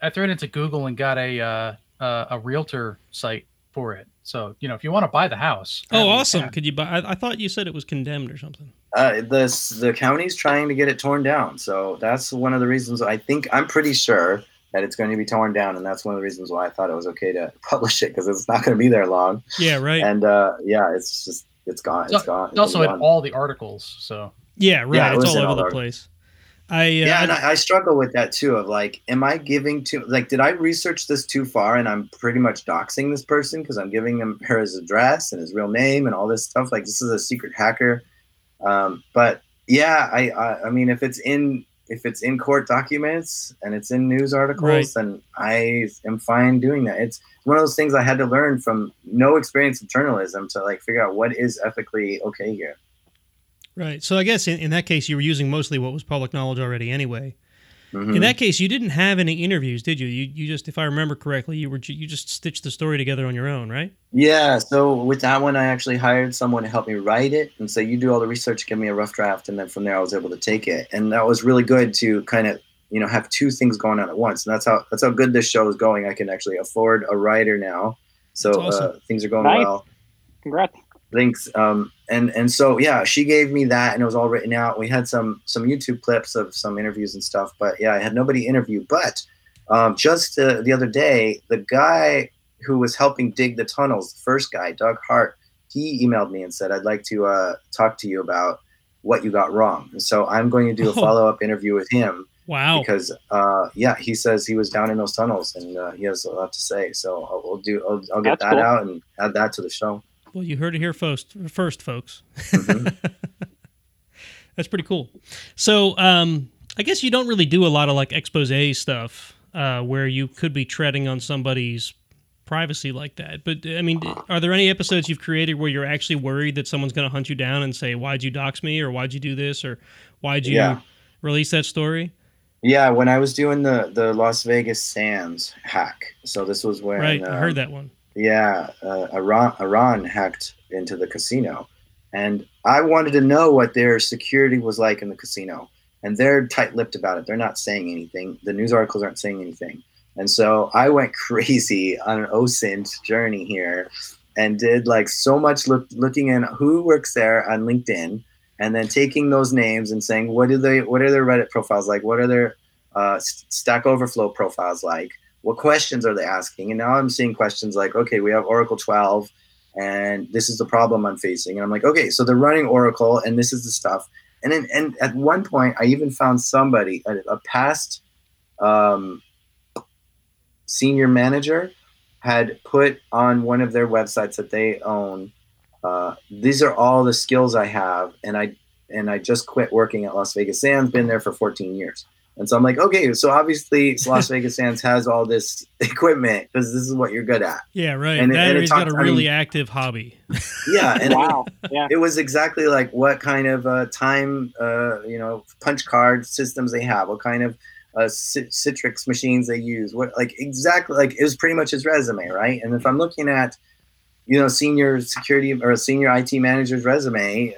I threw it into Google and got a realtor site for it. So, you know, if you want to buy the house. Oh, awesome. Could you buy? I thought you said it was condemned or something. The county's trying to get it torn down. So that's one of the reasons I'm pretty sure that it's going to be torn down. And that's one of the reasons why I thought it was okay to publish it, because it's not going to be there long. Yeah, right. And it's just, it's gone. It's gone. It's also in all the articles. So. Yeah, right. Yeah, it's all over the place. I struggle with that too. Of like, am I giving too? Like, did I research this too far? And I'm pretty much doxing this person because I'm giving him her his address and his real name and all this stuff. Like, this is a secret hacker. But yeah, I mean, if it's in court documents and it's in news articles, then I am fine doing that. It's one of those things I had to learn from no experience in journalism to like figure out what is ethically okay here. Right. So I guess in that case, you were using mostly what was public knowledge already anyway. Mm-hmm. In that case, you didn't have any interviews, did you? You just, if I remember correctly, you just stitched the story together on your own, right? Yeah. So with that one, I actually hired someone to help me write it. And so you do all the research, give me a rough draft. And then from there, I was able to take it. And that was really good to kind of, you know, have two things going on at once. And that's how good this show is going. I can actually afford a writer now. So awesome. Things are going well. Congrats. Thanks. And so, yeah, she gave me that and it was all written out. We had some YouTube clips of some interviews and stuff, but yeah, I had nobody interview. But just the other day, the guy who was helping dig the tunnels, the first guy, Doug Hart, he emailed me and said, I'd like to talk to you about what you got wrong. And so I'm going to do a follow-up interview with him. Wow. Because, he says he was down in those tunnels and he has a lot to say. So I'll get that out and add that to the show. Well, you heard it here first, folks. Mm-hmm. That's pretty cool. So I guess you don't really do a lot of like expose stuff where you could be treading on somebody's privacy like that. But I mean, are there any episodes you've created where you're actually worried that someone's going to hunt you down and say, why'd you dox me? Or why'd you do this? Or why'd you release that story? Yeah, when I was doing the Las Vegas Sands hack. So this was when... Right, I heard that one. Yeah, Iran hacked into the casino, and I wanted to know what their security was like in the casino, and they're tight-lipped about it. They're not saying anything. The news articles aren't saying anything, and so I went crazy on an OSINT journey here and did like so much looking in who works there on LinkedIn and then taking those names and saying, what are their Reddit profiles like? What are their Stack Overflow profiles like? What questions are they asking? And now I'm seeing questions like, okay, we have Oracle 12 and this is the problem I'm facing. And I'm like, okay, so they're running Oracle and this is the stuff. And then, and at one point I even found somebody, a past senior manager had put on one of their websites that they own, these are all the skills I have, and I just quit working at Las Vegas Sands, been there for 14 years. And so I'm like, okay, so obviously Las Vegas Sands has all this equipment because this is what you're good at. Yeah, right. And he's got a really active hobby. Yeah. And wow. Yeah. It was exactly like what kind of time, punch card systems they have, what kind of Citrix machines they use, it was pretty much his resume, right? And if I'm looking at, senior security or a senior IT manager's resume,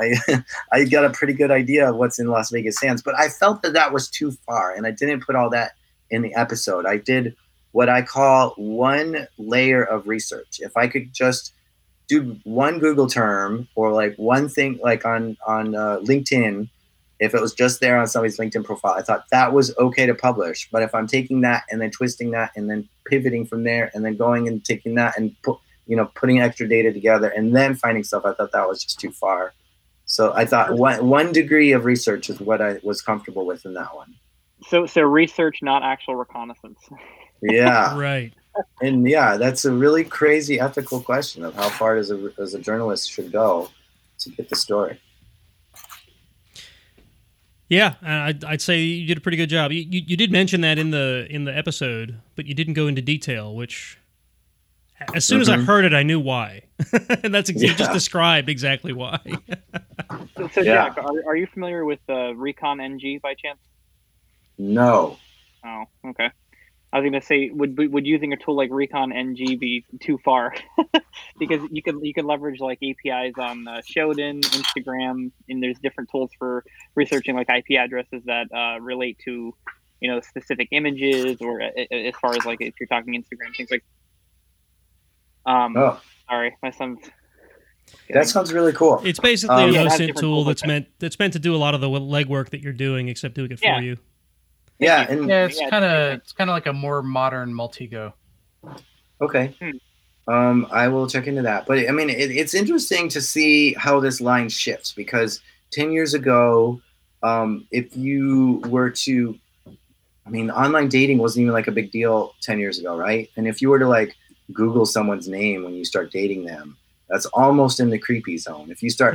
I got a pretty good idea of what's in Las Vegas Sands, but I felt that was too far, and I didn't put all that in the episode. I did what I call one layer of research. If I could just do one Google term or one thing, on LinkedIn, if it was just there on somebody's LinkedIn profile, I thought that was okay to publish. But if I'm taking that and then twisting that and then pivoting from there and then going and taking that and putting extra data together and then finding stuff, I thought that was just too far. So I thought one degree of research is what I was comfortable with in that one. So research, not actual reconnaissance. Yeah. Right. And yeah, that's a really crazy ethical question of how far does a journalist should go to get the story. Yeah, I'd say you did a pretty good job. You did mention that in the episode, but you didn't go into detail, which as soon as I heard it, I knew why. And that's you just described exactly why. So Jack, are you familiar with ReconNG by chance? No. Oh, okay. I was going to say, would using a tool like ReconNG be too far? Because you can leverage APIs on Shodan, Instagram, and there's different tools for researching IP addresses that relate to specific images or as far as if you're talking Instagram, things like. Sorry, my son's. That sounds really cool. It's basically a low-cent tool that's meant to do a lot of the legwork that you're doing, except doing it for you. Yeah, it's kind of like a more modern Multigo. Okay, I will check into that. But I mean, it's interesting to see how this line shifts because 10 years ago, if you were to, online dating wasn't even a big deal 10 years ago, right? And if you were to Google someone's name when you start dating them, that's almost in the creepy zone. If you start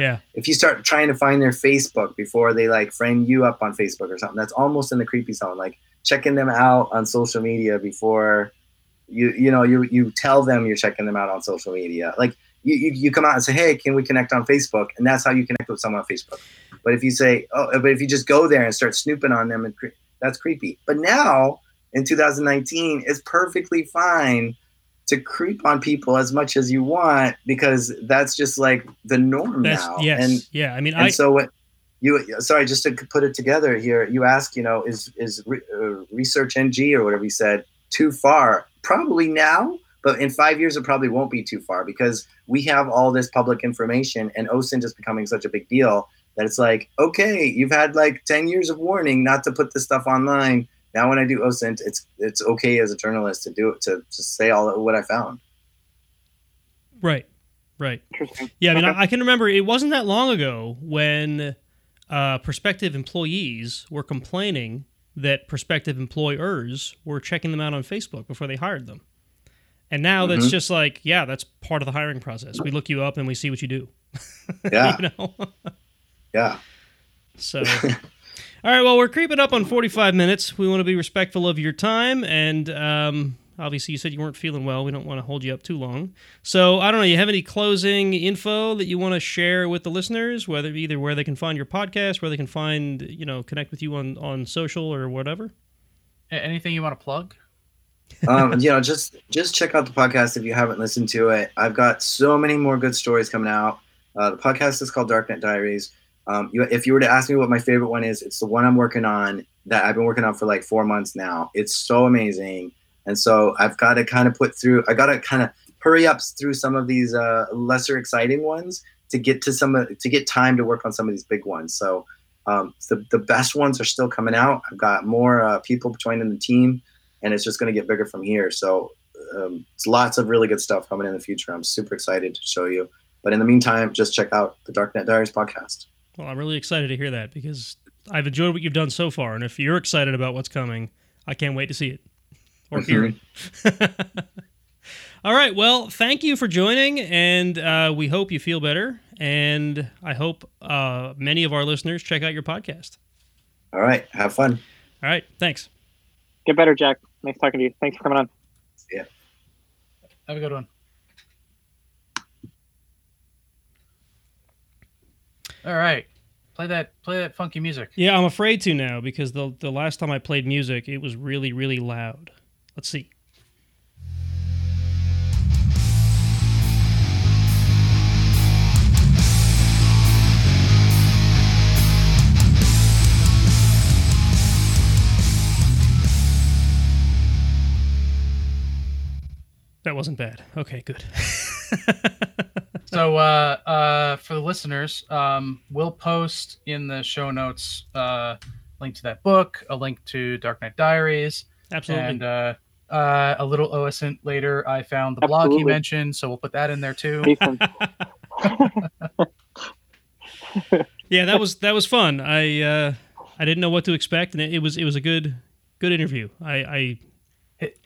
trying to find their Facebook before they friend you up on Facebook or something, that's almost in the creepy zone. Checking them out on social media before you tell them you're checking them out on social media. You come out and say, hey, can we connect on Facebook? And that's how you connect with someone on Facebook. But if you say, if you just go there and start snooping on them, that's creepy. But now in 2019, it's perfectly fine to creep on people as much as you want because that's just the norm now. Yes. So what just to put it together here, you ask, is research NG or whatever you said too far? Probably now, but in 5 years, it probably won't be too far because we have all this public information and OSINT is becoming such a big deal that it's okay, you've had 10 years of warning not to put this stuff online. Now, when I do OSINT, it's okay as a journalist to do it, to say all what I found. Right. Yeah, I can remember it wasn't that long ago when prospective employees were complaining that prospective employers were checking them out on Facebook before they hired them. And now that's just that's part of the hiring process. We look you up and we see what you do. Yeah. Yeah. So... All right, well, we're creeping up on 45 minutes. We want to be respectful of your time, and obviously you said you weren't feeling well. We don't want to hold you up too long. So, I don't know, you have any closing info that you want to share with the listeners, whether either where they can find your podcast, where they can find, connect with you on social or whatever? Anything you want to plug? Just check out the podcast if you haven't listened to it. I've got so many more good stories coming out. The podcast is called Darknet Diaries. If you were to ask me what my favorite one is, it's the one I'm working on that I've been working on for 4 months now. It's so amazing. And so I've got to kind of hurry up through some of these lesser exciting ones to get time to work on some of these big ones. So the best ones are still coming out. I've got more people joining the team, and it's just going to get bigger from here. So it's lots of really good stuff coming in the future. I'm super excited to show you. But in the meantime, just check out the Darknet Diaries podcast. Well, I'm really excited to hear that because I've enjoyed what you've done so far. And if you're excited about what's coming, I can't wait to see it or hear it. All right. Well, thank you for joining, and we hope you feel better. And I hope many of our listeners check out your podcast. All right. Have fun. All right. Thanks. Get better, Jack. Nice talking to you. Thanks for coming on. Yeah. Have a good one. All right. Play that funky music. Yeah, I'm afraid to now because the last time I played music, it was really, really loud. Let's see. That wasn't bad. Okay, good. So for the listeners, we'll post in the show notes a link to that book, a link to Darknet Diaries. Absolutely. And a little OSINT later, I found the blog you mentioned, so we'll put that in there too. Yeah, that was fun. I didn't know what to expect, and it was a good interview.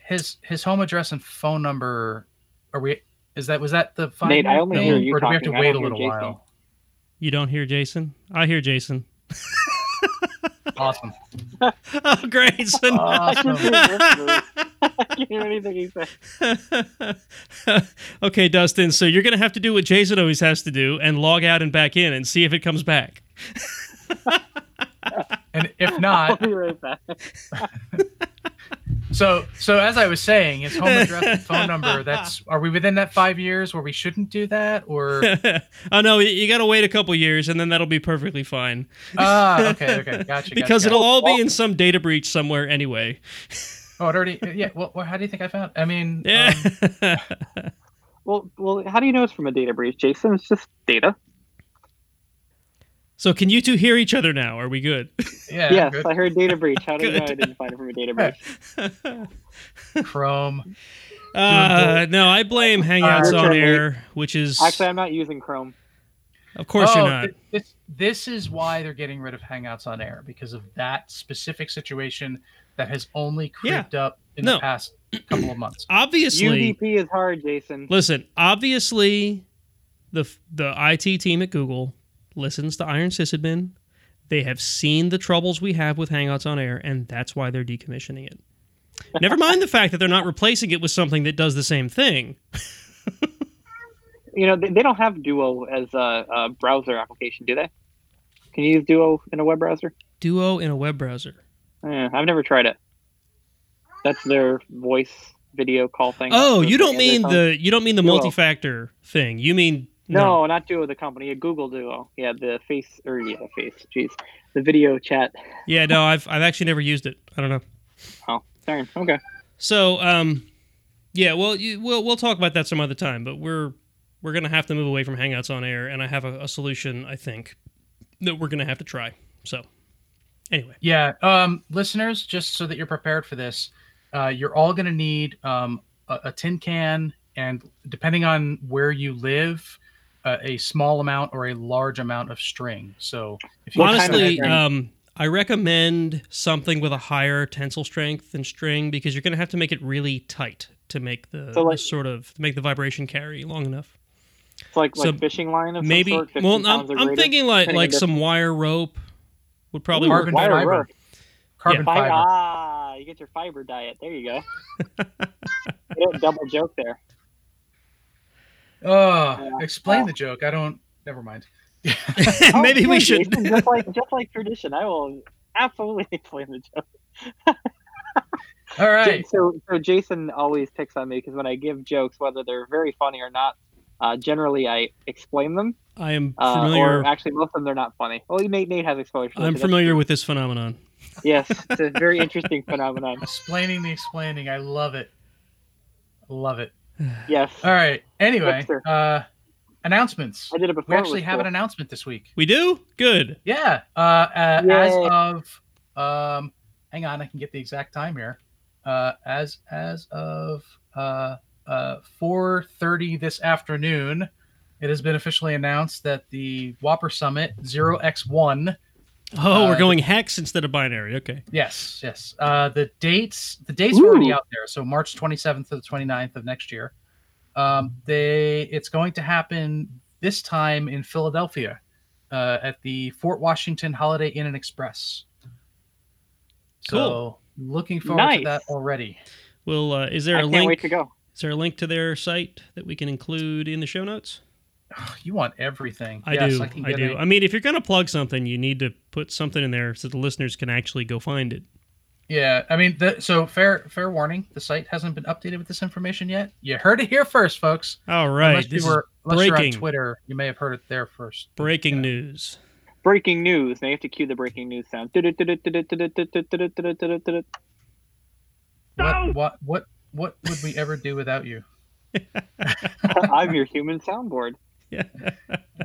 His home address and phone number. Was that the final Nate? I only hear you talking. Or do we have to wait a little while? You don't hear Jason? I hear Jason. Awesome. Oh, great! Awesome. I can't hear anything he said. Okay, Dustin. So you're gonna have to do what Jason always has to do and log out and back in and see if it comes back. And if not, I'll be right back. So as I was saying, it's home address and phone number. Are we within that 5 years where we shouldn't do that, or? Oh no, you got to wait a couple years, and then that'll be perfectly fine. Ah, okay, gotcha. Because it'll all be in some data breach somewhere anyway. Oh, it already. Yeah. Well, how do you think I found? I mean. Yeah. Well, how do you know it's from a data breach, Jason? It's just data. So can you two hear each other now? Are we good? Yeah. Yes, good. I heard data breach. How did I identify it from a data breach? Chrome. No, I blame Hangouts on Air, which is... Actually, I'm not using Chrome. Of course you're not. This is why they're getting rid of Hangouts on Air, because of that specific situation that has only creeped up in the past couple of months. Obviously... UDP is hard, Jason. Listen, obviously, the IT team at Google... listens to Iron Sysadmin. They have seen the troubles we have with Hangouts on Air, and that's why they're decommissioning it. Never mind the fact that they're not replacing it with something that does the same thing. You know, they don't have Duo as a browser application, do they? Can you use Duo in a web browser? Duo in a web browser. Yeah, I've never tried it. That's their voice video call thing. Oh, you don't mean the Duo. Multi-factor thing. You mean... No, not Duo, the company. Google Duo. Yeah, the face. Jeez, the video chat. Yeah, no, I've actually never used it. I don't know. Oh, darn. Okay. So, yeah. Well, we'll talk about that some other time. But we're gonna have to move away from Hangouts on Air, and I have a solution I think that we're gonna have to try. So, anyway. Yeah, listeners, just so that you're prepared for this, you're all gonna need a tin can, and depending on where you live. A small amount or a large amount of string. So, if you honestly, I recommend something with a higher tensile strength than string because you're going to have to make it really tight to make the vibration carry long enough. It's like fishing line of maybe. Some sort, well, I'm thinking like some wire rope would probably work. Carbon fiber. Ah, you get your fiber diet. There you go. You double joke there. Explain the joke. Never mind. Maybe we should. just like tradition, I will absolutely explain the joke. All right. So Jason always picks on me because when I give jokes, whether they're very funny or not, generally I explain them. I am familiar. Or actually, most of them, they're not funny. Well, Nate has exposure. I'm familiar with this phenomenon. Yes, it's a very interesting phenomenon. Explaining the explaining. I love it. Yes. All right. Anyway, Announcements. I did it before. We actually have an announcement this week. We do? Good. Yeah. As of hang on, I can get the exact time here. As of 4:30 this afternoon, it has been officially announced that the Whopper Summit 0x1. Oh, we're going hex instead of binary. Okay. Yes, yes. The dates were already out there. So March 27th to the 29th of next year. It's going to happen this time in Philadelphia at the Fort Washington Holiday Inn and Express. So cool. Looking forward to that already. Well, is there a link? I can't wait to go. Is there a link to their site that we can include in the show notes? Oh, you want everything. I do. I mean, if you're going to plug something, you need to put something in there so the listeners can actually go find it. Yeah, I mean, fair warning. The site hasn't been updated with this information yet. You heard it here first, folks. All right. Unless you're on Twitter, you may have heard it there first. Breaking news. Breaking news. Now you have to cue the breaking news sound. What would we ever do without you? I'm your human soundboard. Yeah.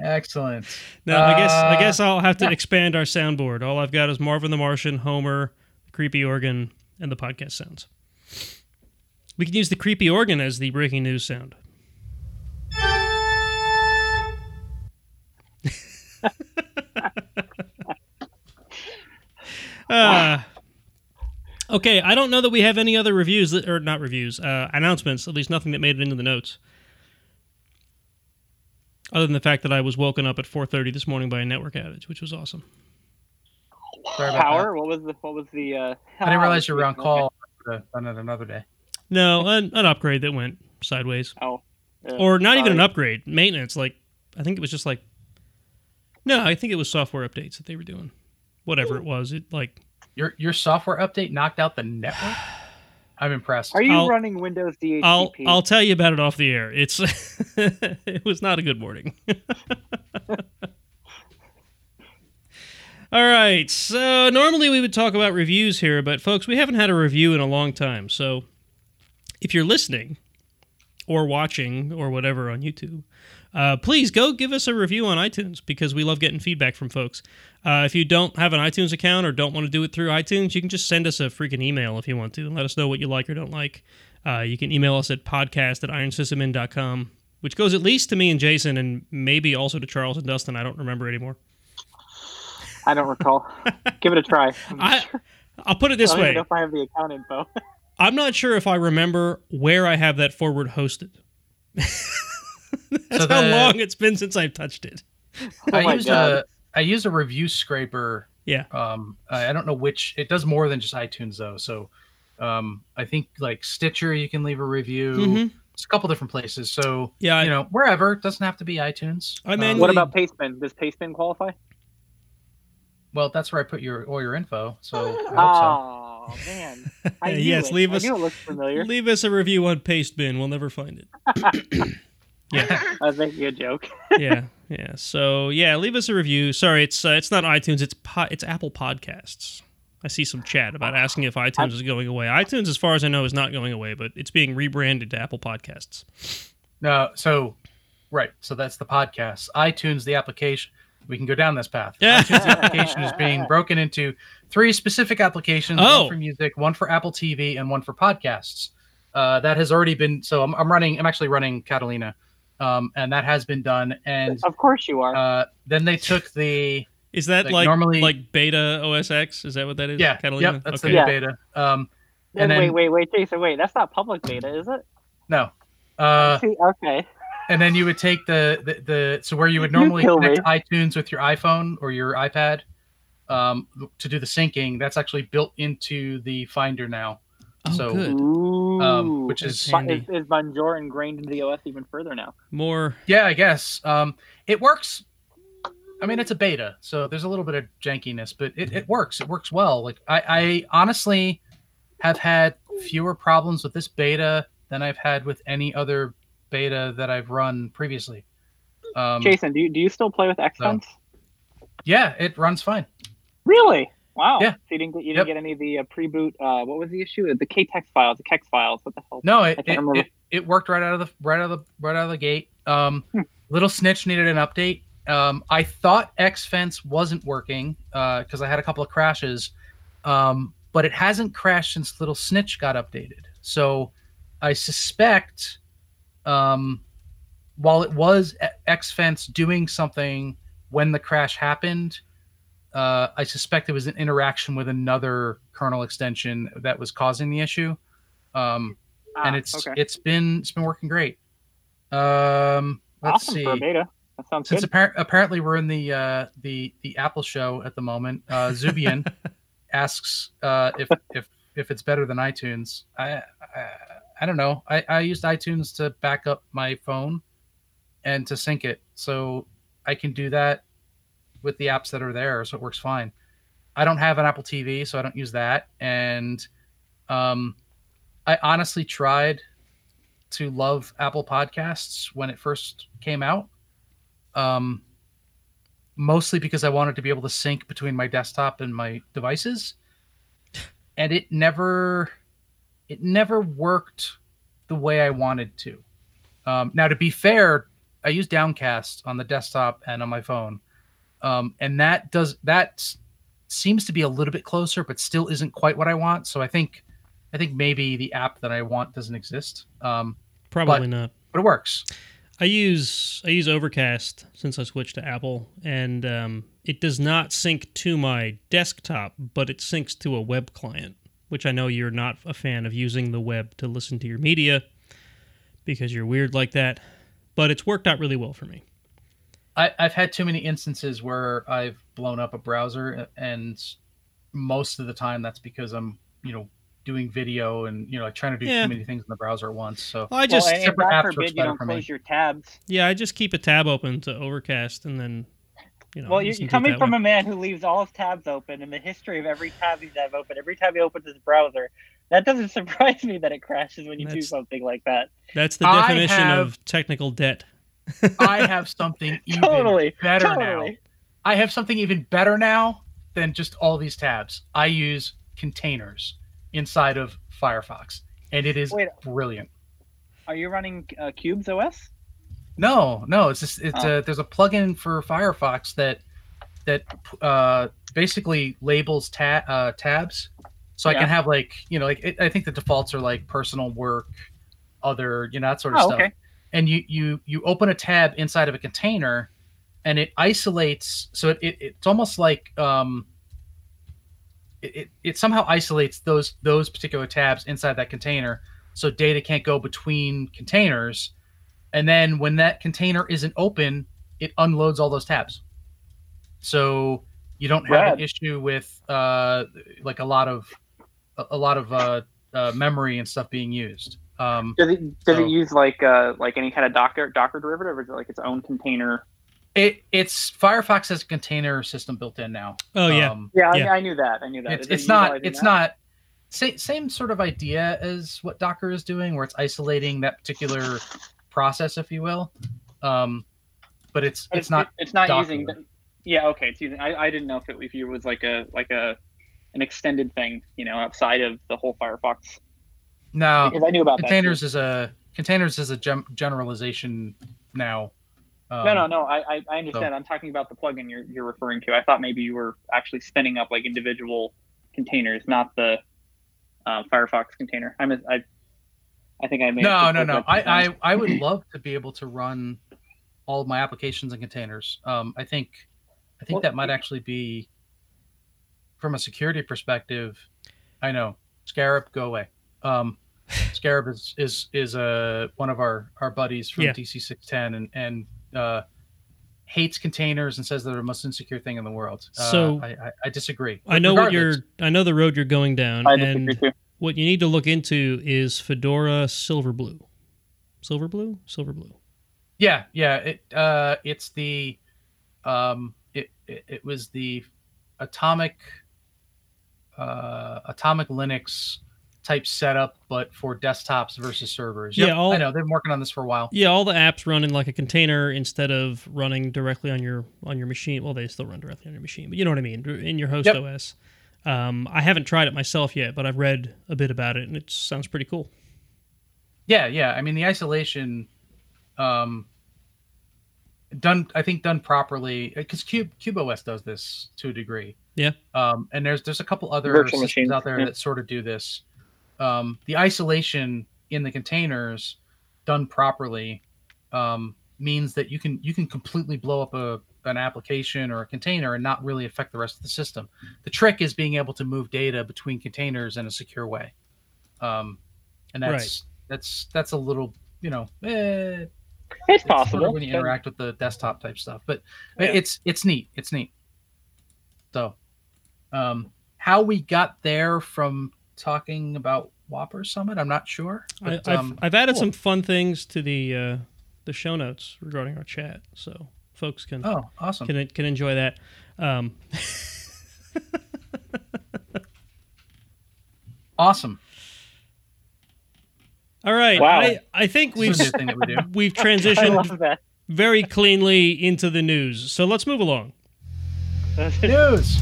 Excellent. Now, I guess I'll have to expand our soundboard. All I've got is Marvin the Martian, Homer, the creepy organ, and the podcast sounds. We can use the creepy organ as the breaking news sound. Okay, I don't know that we have any other reviews, or not reviews, announcements, at least nothing that made it into the notes. Other than the fact that I was woken up at 4:30 this morning by a network outage, which was awesome. Sorry about power? That. What was the I didn't realize you were on call. I would have done it another day. No, an upgrade that went sideways. Oh. Or not even an upgrade. Maintenance, I think it was software updates that they were doing. Whatever it was, Your software update knocked out the network? I'm impressed. Are you running Windows DHCP? I'll tell you about it off the air. It was not a good morning. All right. So normally we would talk about reviews here, but folks, we haven't had a review in a long time. So if you're listening or watching or whatever on YouTube, please go give us a review on iTunes because we love getting feedback from folks. If you don't have an iTunes account or don't want to do it through iTunes, you can just send us a freaking email if you want to and let us know what you like or don't like. You can email us at podcast@ironsystemmin.com, which goes at least to me and Jason and maybe also to Charles and Dustin. I don't remember anymore. I don't recall. Give it a try. I'll put it this way. I don't know if I have the account info. I'm not sure if I remember where I have that forward hosted. That's how long it's been since I've touched it. I use a review scraper. Yeah. I don't know which. It does more than just iTunes though. So, I think like Stitcher, you can leave a review. Mm-hmm. It's a couple different places. So yeah, wherever, it doesn't have to be iTunes. What about Pastebin? Does Pastebin qualify? Well, that's where I put all your info. So. I hope so. Oh man. Yes. It looks familiar. Leave us a review on Pastebin. We'll never find it. Yeah, I was making a joke. yeah. So yeah, leave us a review. Sorry, it's not iTunes. It's Apple Podcasts. I see some chat about asking if iTunes is going away. iTunes, as far as I know, is not going away, but it's being rebranded to Apple Podcasts. No, so right. So that's the podcast. iTunes, the application. We can go down this path. iTunes, the application is being broken into three specific applications: one for music, one for Apple TV, and one for podcasts. That has already been. So I'm actually running Catalina. And that has been done. And of course you are. Then they took the. Is that like beta OS X? Is that what that is? Yeah. Catalina? Yep, that's the beta. Wait, Jason, wait. That's not public beta, is it? No. Okay. And then you would take the where you would normally connect iTunes with your iPhone or your iPad to do the syncing. That's actually built into the Finder now. Oh, so, good. Which is handy. Is Bonjour ingrained into the OS even further now? More. Yeah, I guess. It works. I mean, it's a beta, so there's a little bit of jankiness, but it works. It works well. Like I honestly have had fewer problems with this beta than I've had with any other beta that I've run previously. Jason, do you still play with Xsense? Yeah, it runs fine. Really? Wow. Yeah. So you didn't get any of the pre-boot. What was the issue? The KTeX files, the KEX files. What the hell? No, it worked right out of the gate. Little Snitch needed an update. I thought Xfence wasn't working because I had a couple of crashes, but it hasn't crashed since Little Snitch got updated. So I suspect while it was Xfence doing something when the crash happened, I suspect it was an interaction with another kernel extension that was causing the issue. It's been working great. Let's see. For a beta. That sounds good. Apparently we're in the Apple show at the moment. Zubian asks if it's better than iTunes. I don't know. I used iTunes to back up my phone and to sync it, so I can do that with the apps that are there, so it works fine. I don't have an Apple TV, so I don't use that. And I honestly tried to love Apple Podcasts when it first came out, mostly because I wanted to be able to sync between my desktop and my devices, and it never worked the way I wanted to. Now, to be fair, I use Downcast on the desktop and on my phone, and that seems to be a little bit closer, but still isn't quite what I want. So I think maybe the app that I want doesn't exist. Probably not. But it works. I use Overcast since I switched to Apple, and it does not sync to my desktop, but it syncs to a web client, which I know you're not a fan of using the web to listen to your media because you're weird like that. But it's worked out really well for me. I've had too many instances where I've blown up a browser, and most of the time that's because I'm, doing video and trying to do too many things in the browser at once. So well, I just separate apps forbid you don't close your tabs. Yeah, I just keep a tab open to Overcast, and then Well, you're coming from a man who leaves all his tabs open, and the history of every tab he's had open, every time he opens his browser. That doesn't surprise me that it crashes when you do something like that. That's the definition of technical debt. I have something even better now. I have something even better now than just all these tabs. I use containers inside of Firefox, and it is brilliant. Are you running Cubes OS? No. There's a plugin for Firefox that basically labels tabs, so I can have I think the defaults are like personal, work, other, that sort of stuff. Okay. And you open a tab inside of a container, and it isolates. So it's almost like it somehow isolates those particular tabs inside that container, so data can't go between containers. And then when that container isn't open, it unloads all those tabs. So you don't have an issue with like a lot of memory and stuff being used. Does it use like any kind of Docker derivative, or is it like its own container? It's Firefox has a container system built in now. Oh yeah, I knew that. It's not same sort of idea as what Docker is doing, where it's isolating that particular process, if you will, but it's not Docker. Using. It's using. I didn't know if it was like an extended thing, outside of the whole Firefox. No, because I knew about containers that. Containers is a generalization now. No. I understand. So. I'm talking about the plugin you're referring to. I thought maybe you were actually spinning up like individual containers, not the Firefox container. I think I made no. I would love to be able to run all of my applications in containers. I think that might actually be, from a security perspective. I know, Scarab, go away. Scarab is one of our buddies from DC610 and hates containers and says they're the most insecure thing in the world. So I disagree. I know the road you're going down. What you need to look into is Fedora Silverblue. Silverblue. Yeah. It's the, it was the Atomic Linux type setup, but for desktops versus servers. Yep, I know they've been working on this for a while. Yeah, all the apps run in like a container instead of running directly on your machine. Well, they still run directly on your machine, but you know what I mean, in your host OS. I haven't tried it myself yet, but I've read a bit about it, and it sounds pretty cool. Yeah. I mean, the isolation done properly, because CubeOS does this to a degree. Yeah. And there's a couple other virtual systems machines out there that sort of do this. The isolation in the containers done properly means that you can completely blow up an application or a container and not really affect the rest of the system. The trick is being able to move data between containers in a secure way. And that's a little, it's possible sort of when you interact with the desktop type stuff, but it's neat. It's neat. So, how we got there from talking about Whopper Summit, I'm not sure. But, I've added some fun things to the show notes regarding our chat, so folks can can enjoy that. Awesome. All right. Wow. I think we've transitioned very cleanly into the news. So let's move along. News.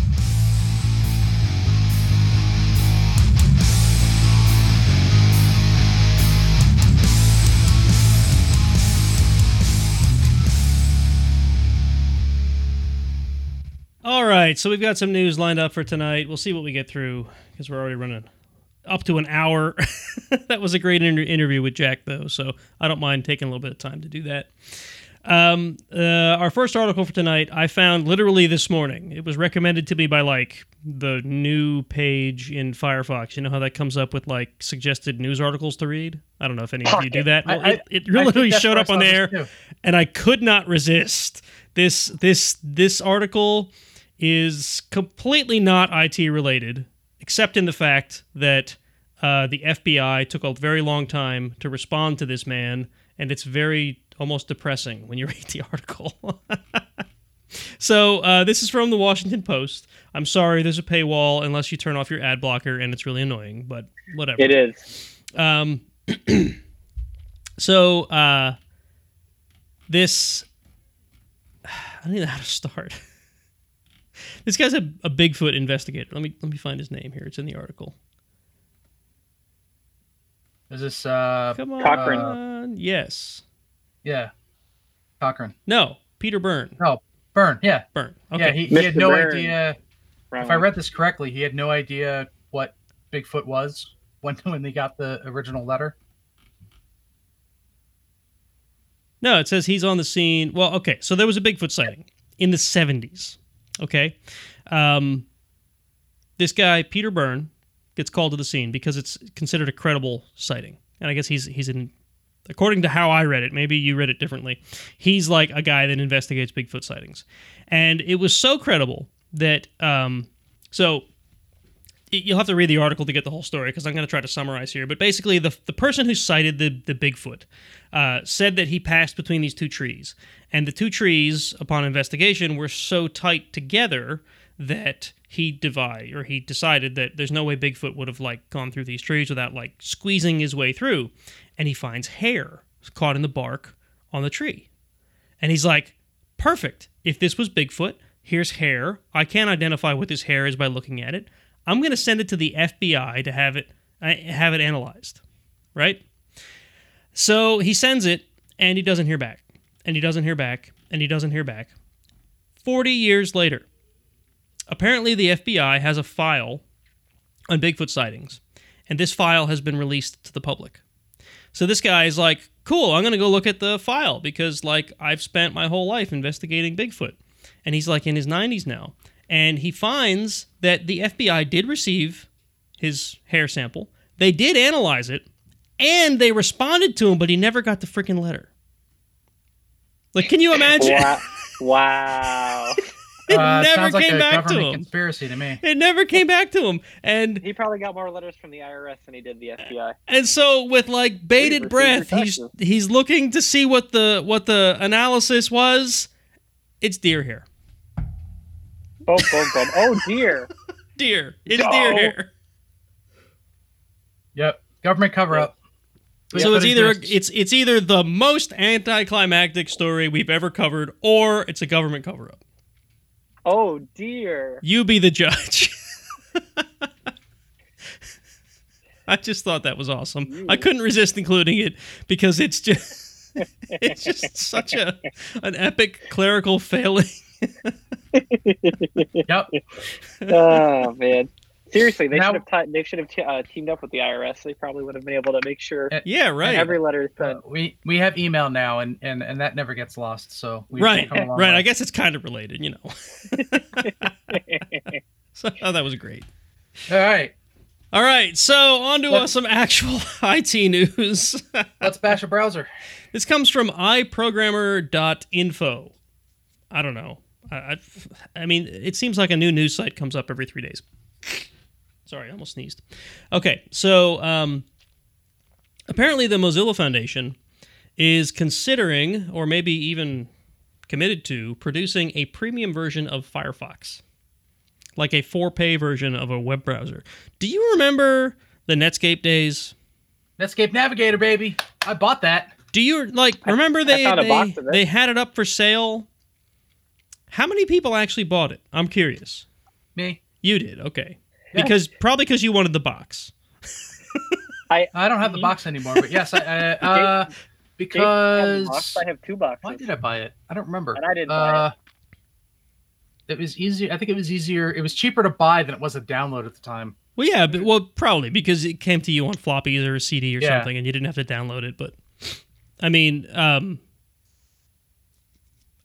All right. So we've got some news lined up for tonight. We'll see what we get through because we're already running up to an hour. That was a great interview with Jack, though, so I don't mind taking a little bit of time to do that. Our first article for tonight, I found literally this morning. It was recommended to me by, the new page in Firefox. You know how that comes up with, suggested news articles to read? I don't know if any of you do that. Well, it literally showed up on there, and I could not resist. This article is completely not IT-related, except in the fact that the FBI took a very long time to respond to this man, and it's very almost depressing when you read the article. So this is from the Washington Post. I'm sorry, there's a paywall unless you turn off your ad blocker, and it's really annoying, but whatever. It is. So this... I don't even know how to start. This guy's a Bigfoot investigator. Let me find his name here. It's in the article. Is this Cochran? Yes. Yeah. Cochran. No, Peter Byrne. Oh, Byrne. Yeah. Byrne. Okay. Yeah, he had no idea. If I read this correctly, he had no idea what Bigfoot was when they got the original letter. No, it says he's on the scene. Well, okay, so there was a Bigfoot sighting in the 70s. Okay, this guy Peter Byrne gets called to the scene because it's considered a credible sighting, and I guess he's in. According to how I read it, maybe you read it differently. He's like a guy that investigates Bigfoot sightings, and it was so credible that you'll have to read the article to get the whole story because I'm going to try to summarize here. But basically, the person who cited the Bigfoot said that he passed between these two trees. And the two trees, upon investigation, were so tight together that he decided that there's no way Bigfoot would have gone through these trees without squeezing his way through. And he finds hair caught in the bark on the tree. And he's like, perfect. If this was Bigfoot, here's hair. I can't identify what this hair is by looking at it. I'm going to send it to the FBI to have it analyzed, right? So he sends it, and he doesn't hear back, and he doesn't hear back, and he doesn't hear back. 40 years later, apparently the FBI has a file on Bigfoot sightings, and this file has been released to the public. So this guy is like, cool, I'm going to go look at the file because, I've spent my whole life investigating Bigfoot. And he's, in his 90s now. And he finds that the FBI did receive his hair sample. They did analyze it, and they responded to him, but he never got the freaking letter. Can you imagine? Wow. It never came back to him. Sounds like a government conspiracy to me. It never came back to him. And he probably got more letters from the IRS than he did the FBI. And so with bated breath, he's looking to see what the analysis was. It's deer hair. Boom, boom, boom. Oh, dear. Deer. It's deer hair. Yep. Government cover-up. Yep. So it's either the most anticlimactic story we've ever covered, or it's a government cover-up. Oh, dear. You be the judge. I just thought that was awesome. I couldn't resist including it because it's just... It's just such an epic clerical failing. Yep. Oh man. Seriously, they should have teamed up with the IRS. They probably would have been able to make sure. Yeah, right. Every letter is sent. We have email now, and that never gets lost. So right. I guess it's kind of related, you know. So that was great. All right. So on to some actual IT news. Let's bash a browser. This comes from iprogrammer.info. I don't know. I mean, it seems like a new news site comes up every 3 days. Sorry, I almost sneezed. Okay, so apparently the Mozilla Foundation is considering, or maybe even committed to, producing a premium version of Firefox, like a for-pay version of a web browser. Do you remember the Netscape days? Netscape Navigator, baby! I bought that. Do you remember they had it up for sale? How many people actually bought it? I'm curious. Me. You did, okay. Yeah. Because you wanted the box. I don't have the box anymore, but yes, I have two boxes. Why did I buy it? I don't remember. And I didn't buy it. It was easier. I think it was easier. It was cheaper to buy than it was to download at the time. Well, yeah, probably because it came to you on floppies or a CD or something, and you didn't have to download it. But I mean,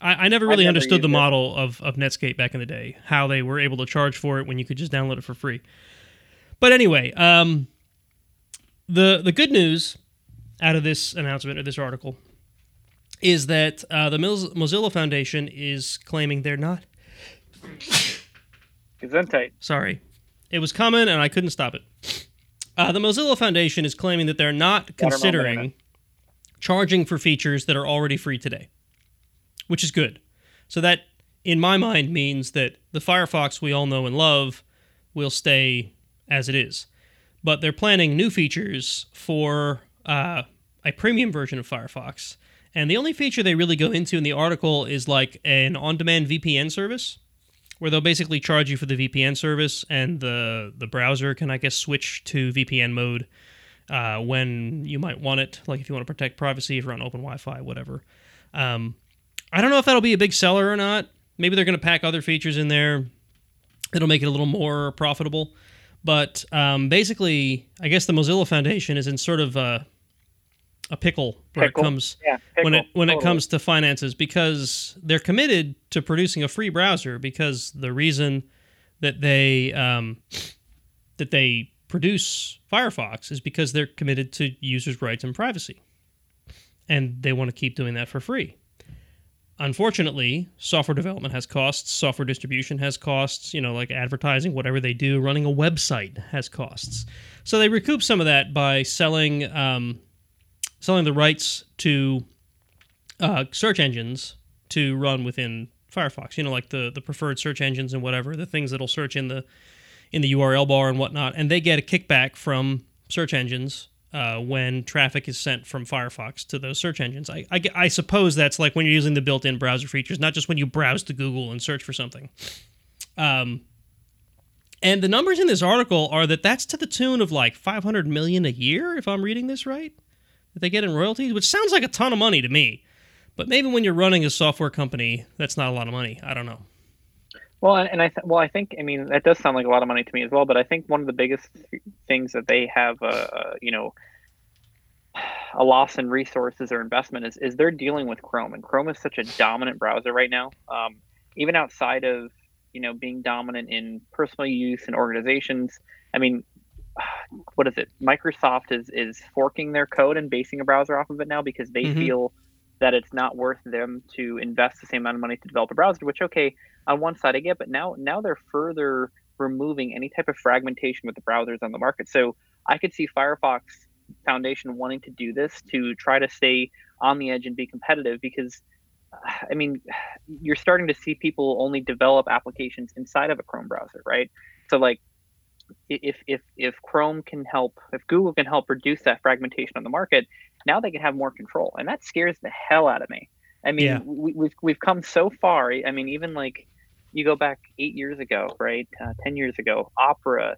I never really understood the model of Netscape back in the day, how they were able to charge for it when you could just download it for free. But anyway, the good news out of this announcement or this article is that the Mozilla Foundation is claiming they're not. Gesundheit. Sorry. It was coming and I couldn't stop it. The Mozilla Foundation is claiming that they're not considering charging for features that are already free today, which is good. So that, in my mind, means that the Firefox we all know and love will stay as it is. But they're planning new features for a premium version of Firefox. And the only feature they really go into in the article is like an on-demand VPN service, where they'll basically charge you for the VPN service, and the browser can, I guess, switch to VPN mode when you might want it, like if you want to protect privacy, if you're on open Wi-Fi, whatever. I don't know if that'll be a big seller or not. Maybe they're going to pack other features in there. It'll make it a little more profitable. But basically, I guess the Mozilla Foundation is in sort of a pickle when it comes to finances, because they're committed to producing a free browser, because the reason that they produce Firefox is because they're committed to users' rights and privacy. And they want to keep doing that for free. Unfortunately, software development has costs, software distribution has costs, you know, like advertising, whatever they do, running a website has costs. So they recoup some of that by selling the rights to search engines to run within Firefox, you know, like the preferred search engines and whatever, the things that'll search in the URL bar and whatnot. And they get a kickback from search engines when traffic is sent from Firefox to those search engines. I suppose that's like when you're using the built-in browser features, not just when you browse to Google and search for something. And the numbers in this article are that's to the tune of like $500 million a year, if I'm reading this right, that they get in royalties, which sounds like a ton of money to me. But maybe when you're running a software company, that's not a lot of money. I don't know. Well, and I think that does sound like a lot of money to me as well. But I think one of the biggest things that they have, a loss in resources or investment is they're dealing with Chrome, and Chrome is such a dominant browser right now. Even outside of being dominant in personal use and organizations, I mean, what is it? Microsoft is forking their code and basing a browser off of it now, because they feel that it's not worth them to invest the same amount of money to develop a browser, which, okay, on one side I get, but now they're further removing any type of fragmentation with the browsers on the market. So I could see Firefox Foundation wanting to do this to try to stay on the edge and be competitive, because, I mean, you're starting to see people only develop applications inside of a Chrome browser, right? So, like, if Chrome can help, if Google can help reduce that fragmentation on the market, now they can have more control, and that scares the hell out of me. I mean, we've come so far. I mean, even like you go back 8 years ago, right? 10 years ago, Opera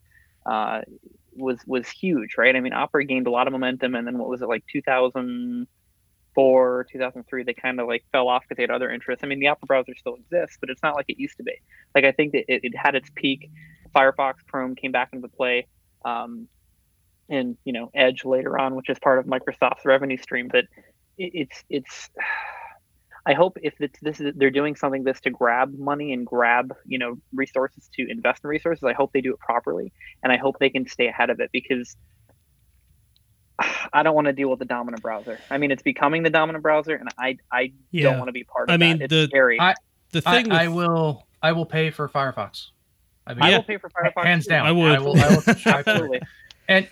was huge, right? I mean, Opera gained a lot of momentum, and then what was it, like 2000? 2004, 2003, they kind of like fell off because they had other interests. I mean, the Opera browser still exists, but it's not like it used to be. Like, I think that it had its peak. Firefox, Chrome came back into play, and, you know, Edge later on, which is part of Microsoft's revenue stream. But it's I hope if they're doing something this to grab money and grab, you know, resources to invest in resources, I hope they do it properly. And I hope they can stay ahead of it, because I don't want to deal with the dominant browser. I mean, it's becoming the dominant browser, and I don't want to be part of that. I mean, that. It's scary. I will pay for Firefox. I mean, I will pay for Firefox hands down. I will absolutely. And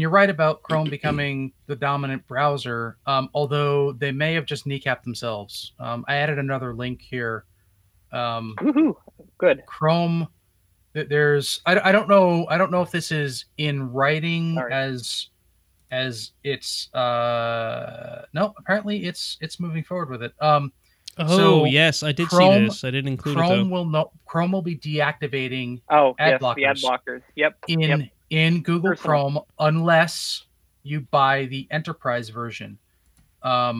you're right about Chrome becoming the dominant browser, although they may have just kneecapped themselves. I added another link here. Woohoo! Good. Chrome. There's I don't know if this is in writing. Sorry. as it's no, apparently it's moving forward with it. So yes, I did see this. I didn't include Chrome it though. Chrome will be deactivating blockers. The ad blockers. Yep. In Google Chrome, unless you buy the enterprise version. Yeah.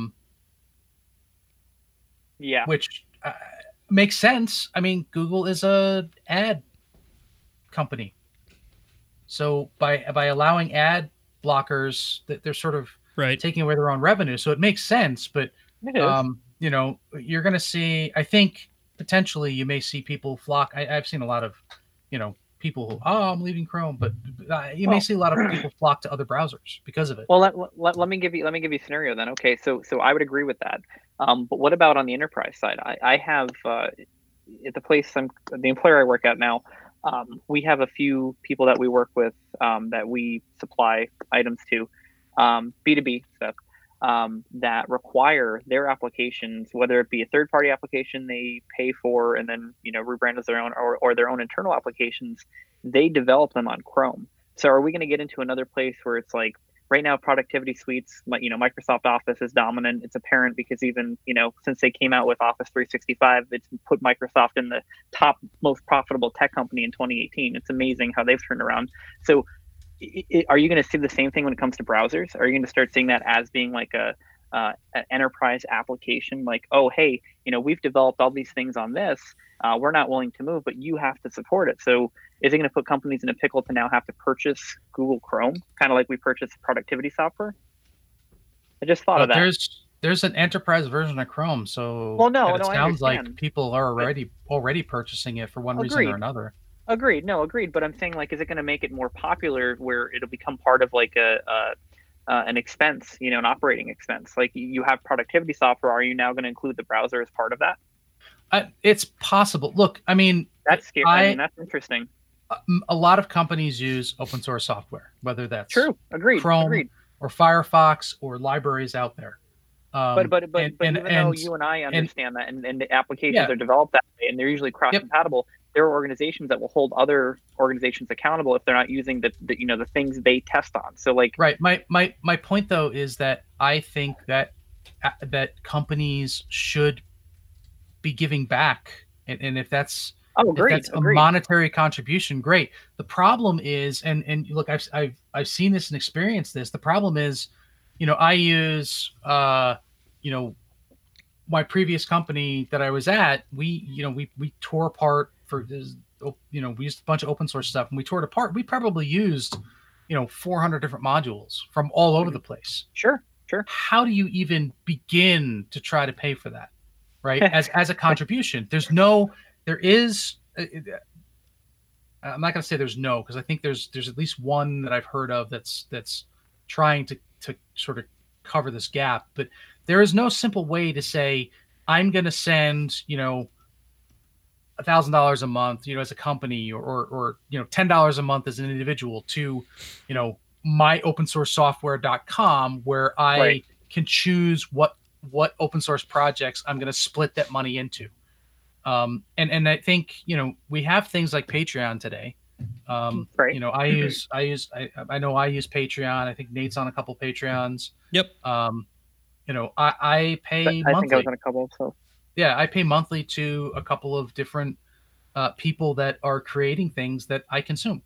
Which makes sense. I mean, Google is a ad company, so by allowing ad blockers, that they're sort of taking away their own revenue, so it makes sense. But you know, you're gonna see, I think potentially you may see people flock. I've seen a lot of, you know, people who I'm leaving Chrome, but may see a lot of people flock to other browsers because of it. Well, let me give you a scenario then. Okay, so I would agree with that, but what about on the enterprise side? I have at the place the employer I work at now, we have a few people that we work with, that we supply items to, B2B stuff, that require their applications, whether it be a third-party application they pay for and then, you know, rebrand as their own, or their own internal applications, they develop them on Chrome. So are we going to get into another place where it's like, right now, productivity suites, you know, Microsoft Office is dominant. It's apparent because even, you know, since they came out with Office 365, it's put Microsoft in the top most profitable tech company in 2018. It's amazing how they've turned around. So are you going to see the same thing when it comes to browsers? Are you going to start seeing that as being like an enterprise application? Like, oh, hey, you know, we've developed all these things on this. We're not willing to move, but you have to support it. So is it going to put companies in a pickle to now have to purchase Google Chrome, kind of like we purchased productivity software? I just thought of that. There's an enterprise version of Chrome, so it sounds like people are already purchasing it for one reason or another. Agreed. No, agreed. But I'm saying, like, is it going to make it more popular where it'll become part of like an expense, you know, an operating expense? Like, you have productivity software. Are you now going to include the browser as part of that? It's possible. Look, I mean, that's scary. I mean, that's interesting. A lot of companies use open source software, whether that's Chrome or Firefox or libraries out there. But even though you and I understand that, and the applications are developed that way, and they're usually cross-compatible, there are organizations that will hold other organizations accountable if they're not using the things they test on. So like, my point though is that I think that companies should be giving back, and if that's a monetary contribution, great. The problem is, and look, I've seen this and experienced this. The problem is, you know, I use, you know, my previous company that I was at, we tore apart we used a bunch of open source stuff, and we tore it apart. We probably used, you know, 400 different modules from all over the place. Sure. How do you even begin to try to pay for that? Right. As a contribution, I'm not going to say there's no, because I think there's at least one that I've heard of that's trying to sort of cover this gap, but there is no simple way to say, I'm going to send, you know, $1,000 a month, you know, as a company, or, you know, $10 a month as an individual to, you know, myopensourcesoftware.com, where I can choose what open source projects I'm going to split that money into. And I think, you know, we have things like Patreon today. You know, I use Patreon. I think Nate's on a couple Patreons. Yep. You know, I pay monthly. I think I was on a couple. So yeah, I pay monthly to a couple of different people that are creating things that I consume.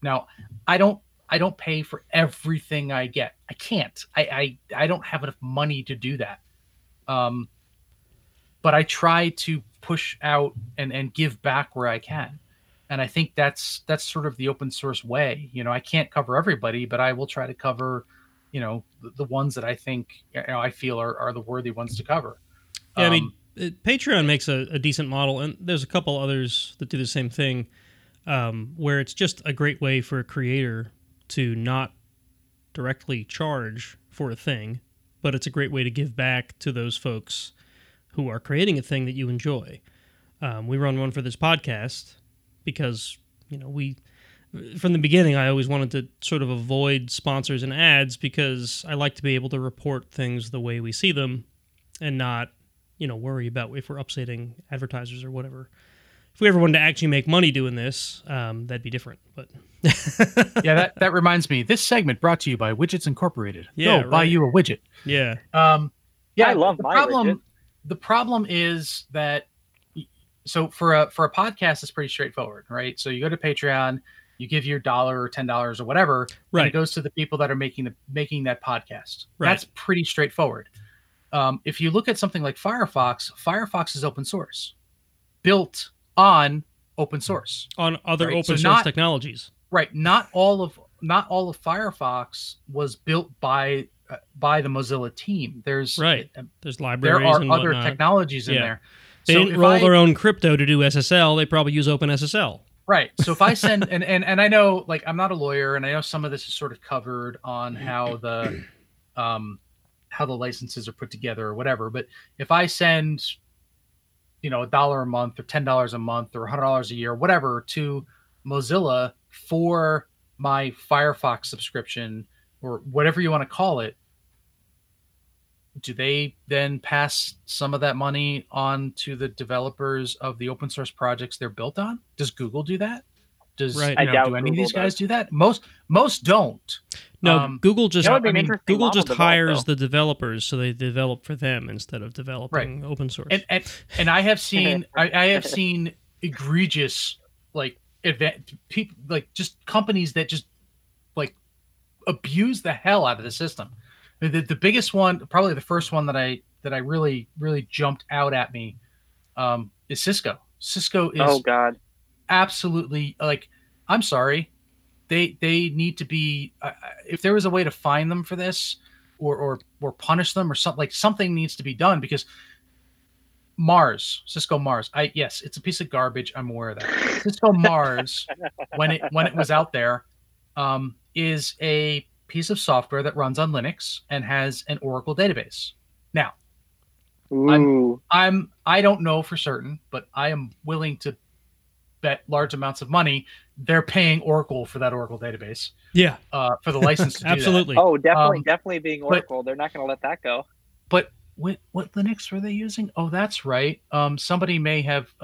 Now, I don't, I don't pay for everything I get. I can't. I don't have enough money to do that. But I try to push out and give back where I can. And I think that's sort of the open source way. You know, I can't cover everybody, but I will try to cover, you know, the ones that I think, you know, I feel are the worthy ones to cover. Yeah, I mean, Patreon makes a decent model, and there's a couple others that do the same thing, where it's just a great way for a creator to not directly charge for a thing, but it's a great way to give back to those folks who are creating a thing that you enjoy. We run one for this podcast because, you know, we, from the beginning, I always wanted to sort of avoid sponsors and ads because I like to be able to report things the way we see them and not, you know, worry about if we're upsetting advertisers or whatever. If we ever wanted to actually make money doing this, that'd be different. But yeah, that reminds me. This segment brought to you by Widgets Incorporated. Yeah, right. Buy you a widget. Yeah. Yeah, I love my widget. The problem is that, so for a podcast, it's pretty straightforward, right? So you go to Patreon, you give your $1 or $10 or whatever, right? And it goes to the people that are making that podcast. Right. That's pretty straightforward. If you look at something like Firefox, Firefox is open source, built on open source, on other open source technologies. Right. Not all of Firefox was built by the Mozilla team. There's right. There's libraries. There are and other technologies in there. They didn't roll their own crypto to do SSL. They probably use OpenSSL. Right. So if I send and I know, like, I'm not a lawyer, and I know some of this is sort of covered on how the licenses are put together or whatever. But if I send, you know, $1 a month or $10 a month or $100 a year, whatever, to Mozilla for my Firefox subscription or whatever you want to call it, do they then pass some of that money on to the developers of the open source projects they're built on? Does Google do that? Does right. you know, do any Google of these guys do that? Most don't. No, Google just hires the developers, so they develop for them instead of developing right. open source. And I have seen I have seen egregious, like, people, like, just companies that just, like, abuse the hell out of the system. The biggest one, probably the first one that I really, really jumped out at me, is Cisco. Cisco is absolutely, like, I'm sorry. They need to be, if there was a way to fine them for this or punish them or something, like, something needs to be done, because Cisco Mars, yes, it's a piece of garbage. I'm aware of that. Cisco Mars, when it was out there, is a piece of software that runs on Linux and has an Oracle database. Now, I don't know for certain, but I am willing to bet large amounts of money they're paying Oracle for that Oracle database. Yeah, for the license to absolutely. Do that. Oh, definitely being Oracle. But they're not going to let that go. But what Linux were they using? Oh, that's right. Somebody may have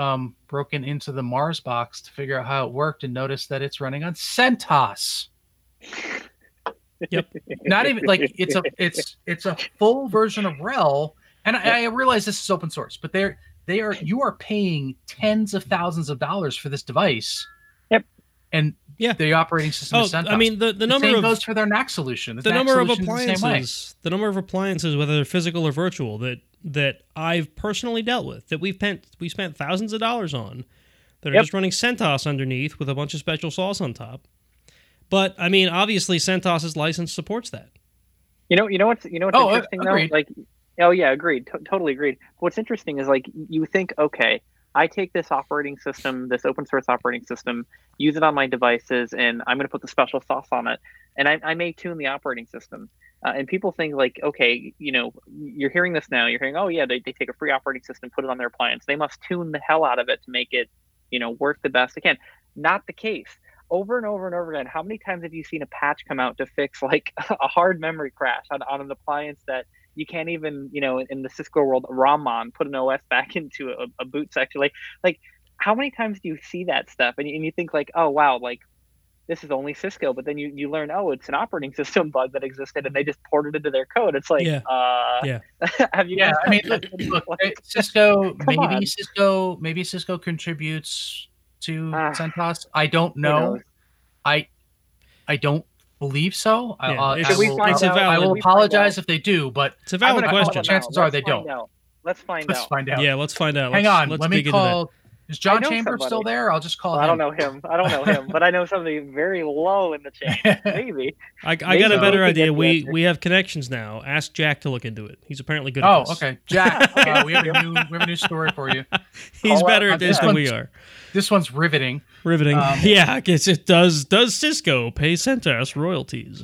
broken into the Mars box to figure out how it worked and noticed that it's running on CentOS. Yep. Not even, like, it's a full version of RHEL, and I realize this is open source, but you are paying tens of thousands of dollars for this device. Yep. And the operating system is CentOS. I mean, the number same of goes for their NAC solution. The NAC number of appliances, whether they're physical or virtual, that I've personally dealt with, that we spent thousands of dollars on, that are just running CentOS underneath with a bunch of special sauce on top. But I mean, obviously, CentOS's license supports that. You know what's interesting though. Agreed. Like, oh yeah, agreed, totally agreed. What's interesting is, like, you think, okay, I take this operating system, this open source operating system, use it on my devices, and I'm going to put the special sauce on it, and I may tune the operating system. And people think, like, okay, you know, you're hearing this now. You're hearing, oh yeah, they take a free operating system, put it on their appliance. They must tune the hell out of it to make it, you know, work the best it can. Not the case. Over and over and over again, how many times have you seen a patch come out to fix, like, a hard memory crash on an appliance that you can't even, you know, in the Cisco world, Raman, put an OS back into a boot section? Like, how many times do you see that stuff? And you think, like, oh, wow, like, this is only Cisco. But then you learn, oh, it's an operating system bug that existed, and they just ported it into their code. It's like, have you? Yeah, I mean, look, Cisco, maybe Cisco contributes to CentOS. I don't know. I don't believe so. I will apologize if they do, but it's a valid question. Chances are they don't. Let's find out. Yeah, let's find out. Hang on, let me call. Is John Chambers still there? I'll just call him. I don't know him, but I know something very low in the chain. Maybe. I got a better idea. We have connections now. Ask Jack to look into it. He's apparently good at this. Oh, okay. Jack, we have a new story for you. He's better at this than we are. This one's riveting. Yeah, I guess it does. Does Cisco pay CentOS royalties?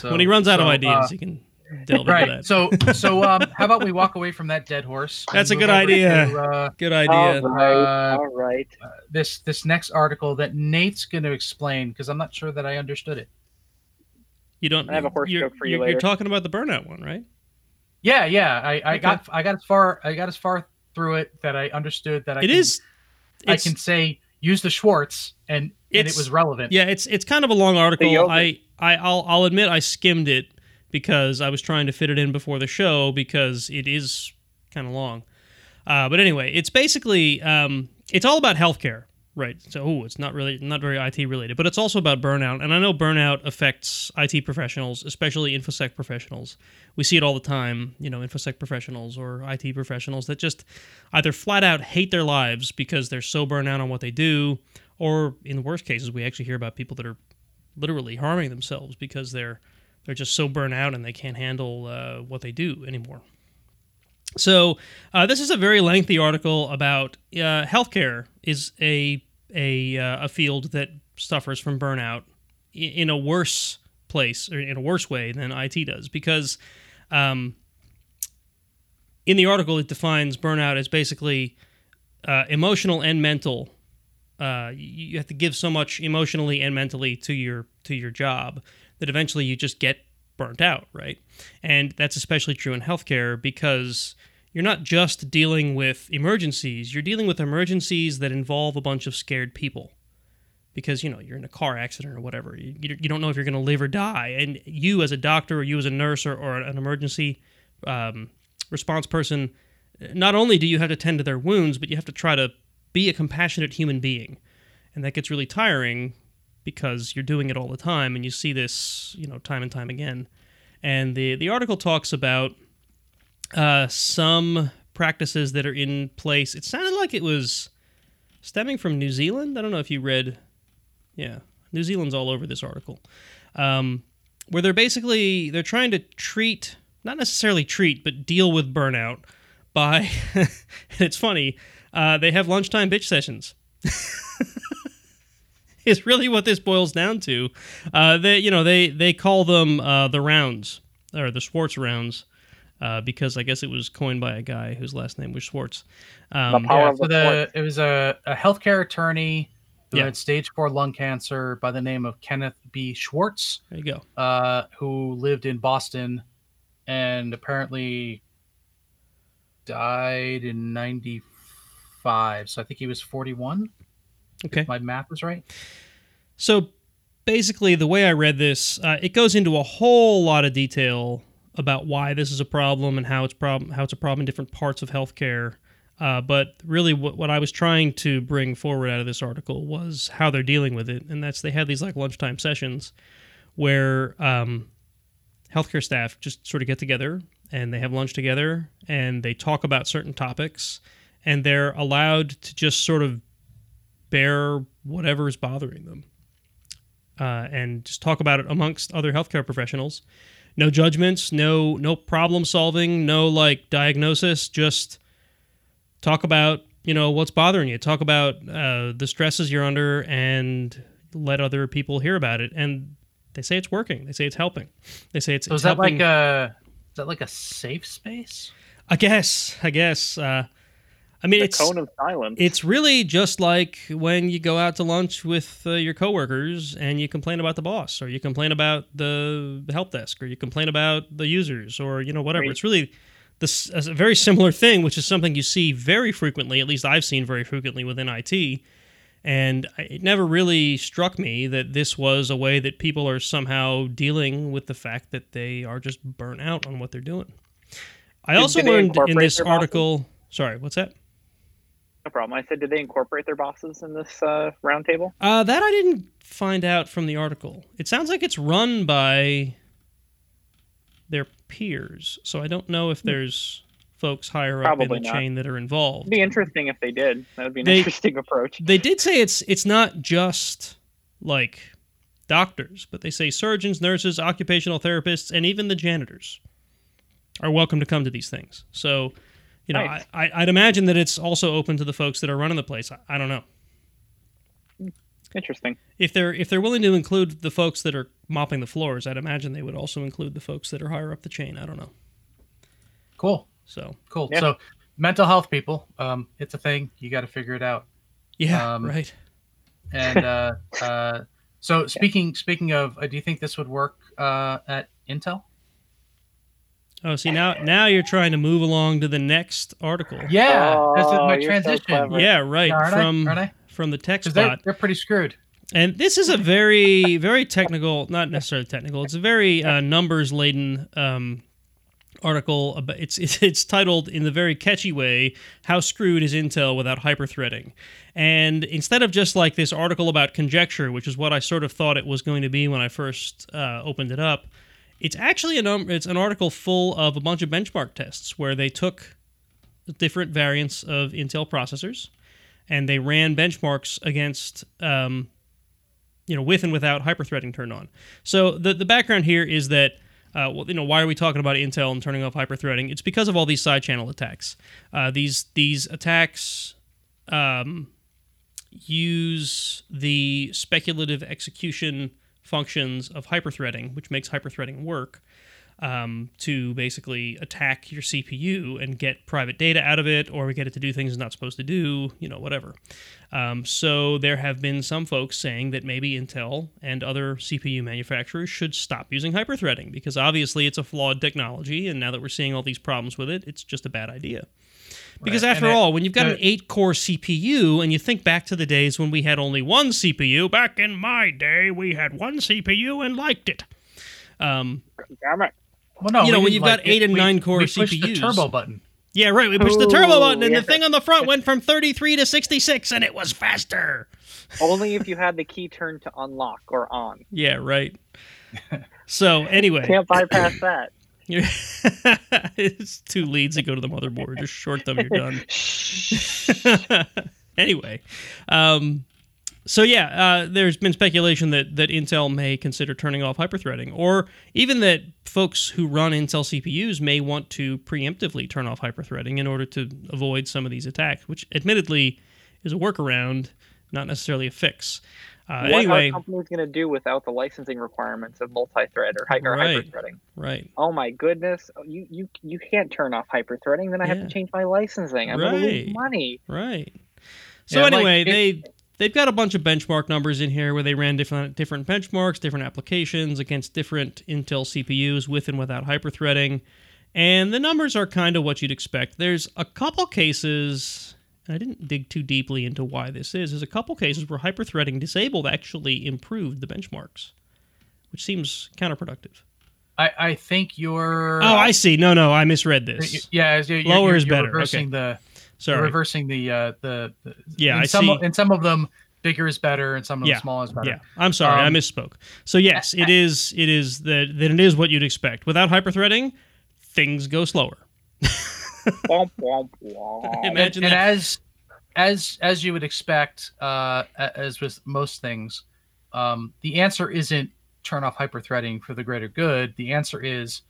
When he runs out of ideas, he can... Right. So, how about we walk away from that dead horse? That's a good idea. Good idea. All right. This next article that Nate's going to explain, because I'm not sure that I understood it. You don't. I have a horse joke for you later. You're talking about the burnout one, right? Yeah. I got as far through it that I understood that I can say use the Schwartz and it was relevant. Yeah, it's kind of a long article. I'll admit I skimmed it, because I was trying to fit it in before the show, because it is kind of long. But anyway, it's basically, it's all about healthcare, right? So it's not very IT related, but it's also about burnout. And I know burnout affects IT professionals, especially InfoSec professionals. We see it all the time, InfoSec professionals or IT professionals that just either flat out hate their lives because they're so burnt out on what they do, or in the worst cases, we actually hear about people that are literally harming themselves because they're just so burnt out and they can't handle what they do anymore. So this is a very lengthy article about healthcare is a field that suffers from burnout in a worse place, or in a worse way than IT does, because in the article it defines burnout as basically emotional and mental. You have to give so much emotionally and mentally to your job that eventually you just get burnt out, right? And that's especially true in healthcare, because you're not just dealing with emergencies, you're dealing with emergencies that involve a bunch of scared people. Because, you're in a car accident or whatever. You don't know if you're going to live or die. And you as a doctor, or you as a nurse, or an emergency response person, not only do you have to tend to their wounds, but you have to try to be a compassionate human being. And that gets really tiring, because you're doing it all the time, and you see this, time and time again. And the article talks about some practices that are in place. It sounded like it was stemming from New Zealand. I don't know if you read... Yeah, New Zealand's all over this article. Where they're trying to treat... Not necessarily treat, but deal with burnout by... and it's funny. They have lunchtime bitch sessions. It's really what this boils down to. They call them the rounds, or the Schwartz rounds, because I guess it was coined by a guy whose last name was Schwartz. It was a healthcare attorney who had stage 4 lung cancer by the name of Kenneth B. Schwartz. There you go. Who lived in Boston and apparently died in 95. So I think he was 41. Okay. If my math is right. So basically, the way I read this, it goes into a whole lot of detail about why this is a problem and how it's a problem in different parts of healthcare. But really, what I was trying to bring forward out of this article was how they're dealing with it, and that's they had these lunchtime sessions where healthcare staff just sort of get together and they have lunch together and they talk about certain topics, and they're allowed to just sort of bear whatever is bothering them, and just talk about it amongst other healthcare professionals. No judgments, no problem solving, no diagnosis. Just talk about what's bothering you. Talk about the stresses you're under, and let other people hear about it. And they say it's working. They say it's helping. They say it's. So is that helping. Is that like a safe space? I guess. It's cone of silence. It's really just like when you go out to lunch with your coworkers and you complain about the boss, or you complain about the help desk, or you complain about the users, or whatever. Right. It's really a very similar thing, which is something you see very frequently. At least I've seen very frequently within IT, and it never really struck me that this was a way that people are somehow dealing with the fact that they are just burnt out on what they're doing. I also learned in this article. Sorry, what's that? No problem. I said, did they incorporate their bosses in this roundtable? That I didn't find out from the article. It sounds like it's run by their peers, so I don't know if there's folks higher up in the chain that are involved. It'd be interesting if they did. That would be an interesting approach. They did say it's not just like doctors, but they say surgeons, nurses, occupational therapists, and even the janitors are welcome to come to these things. So, you know, nice. I'd imagine that it's also open to the folks that are running the place. I don't know. Interesting. If they're willing to include the folks that are mopping the floors, I'd imagine they would also include the folks that are higher up the chain. I don't know. Cool. So cool. Yeah. So mental health people, it's a thing. You got to figure it out. Yeah. Right. And so speaking of, do you think this would work at Intel? Oh, see now you're trying to move along to the next article. Yeah, this is my transition. So yeah, right. No, from the tech spot. They're pretty screwed. And this is a very very technical, not necessarily technical. It's a very numbers laden. Article about it's titled in the very catchy way, How Screwed is Intel Without Hyperthreading? And instead of just like this article about conjecture, which is what I sort of thought it was going to be when I first opened it up, it's actually it's an article full of a bunch of benchmark tests where they took different variants of Intel processors and they ran benchmarks against with and without hyperthreading turned on. So the background here is that why are we talking about Intel and turning off hyperthreading? It's because of all these side channel attacks. These attacks use the speculative execution functions of hyperthreading, which makes hyperthreading work, to basically attack your CPU and get private data out of it, or get it to do things it's not supposed to do, whatever. So there have been some folks saying that maybe Intel and other CPU manufacturers should stop using hyperthreading, because obviously it's a flawed technology, and now that we're seeing all these problems with it, it's just a bad idea. Because right. After all, when you've got an 8-core CPU, and you think back to the days when we had only one CPU, back in my day we had one CPU and liked it. Damn it. Well, no, when you've got 8 and 9 core CPUs. We pushed the turbo button. Yeah, right. We pushed the turbo button, and the thing on the front went from 33 to 66, and it was faster. Only if you had the key turned to unlock or on. Yeah, right. So, anyway. Can't bypass that. It's two leads that go to the motherboard. Just short them, you're done. Anyway. So yeah, there's been speculation that Intel may consider turning off hyperthreading, or even that folks who run Intel CPUs may want to preemptively turn off hyperthreading in order to avoid some of these attacks, which admittedly is a workaround, not necessarily a fix. What are companies going to do without the licensing requirements of multi-thread or hyperthreading? Right. Oh my goodness, you can't turn off hyperthreading. Then I have to change my licensing. I'm going to lose money. Right. So anyway, They've got a bunch of benchmark numbers in here where they ran different benchmarks, different applications against different Intel CPUs with and without hyperthreading. And the numbers are kind of what you'd expect. There's a couple cases, and I didn't dig too deeply into why this is, there's a couple cases where hyperthreading disabled actually improved the benchmarks, which seems counterproductive. I think you're... Oh, I see. No, I misread this. Yeah, lower is better. Reversing the... Sorry. Reversing the yeah, in some of them bigger is better, and some of them small is better. Yeah, I'm sorry, I misspoke. So yes, it is that it is what you'd expect. Without hyperthreading, things go slower. Imagine and that. As you would expect, as with most things, the answer isn't turn off hyperthreading for the greater good. The answer is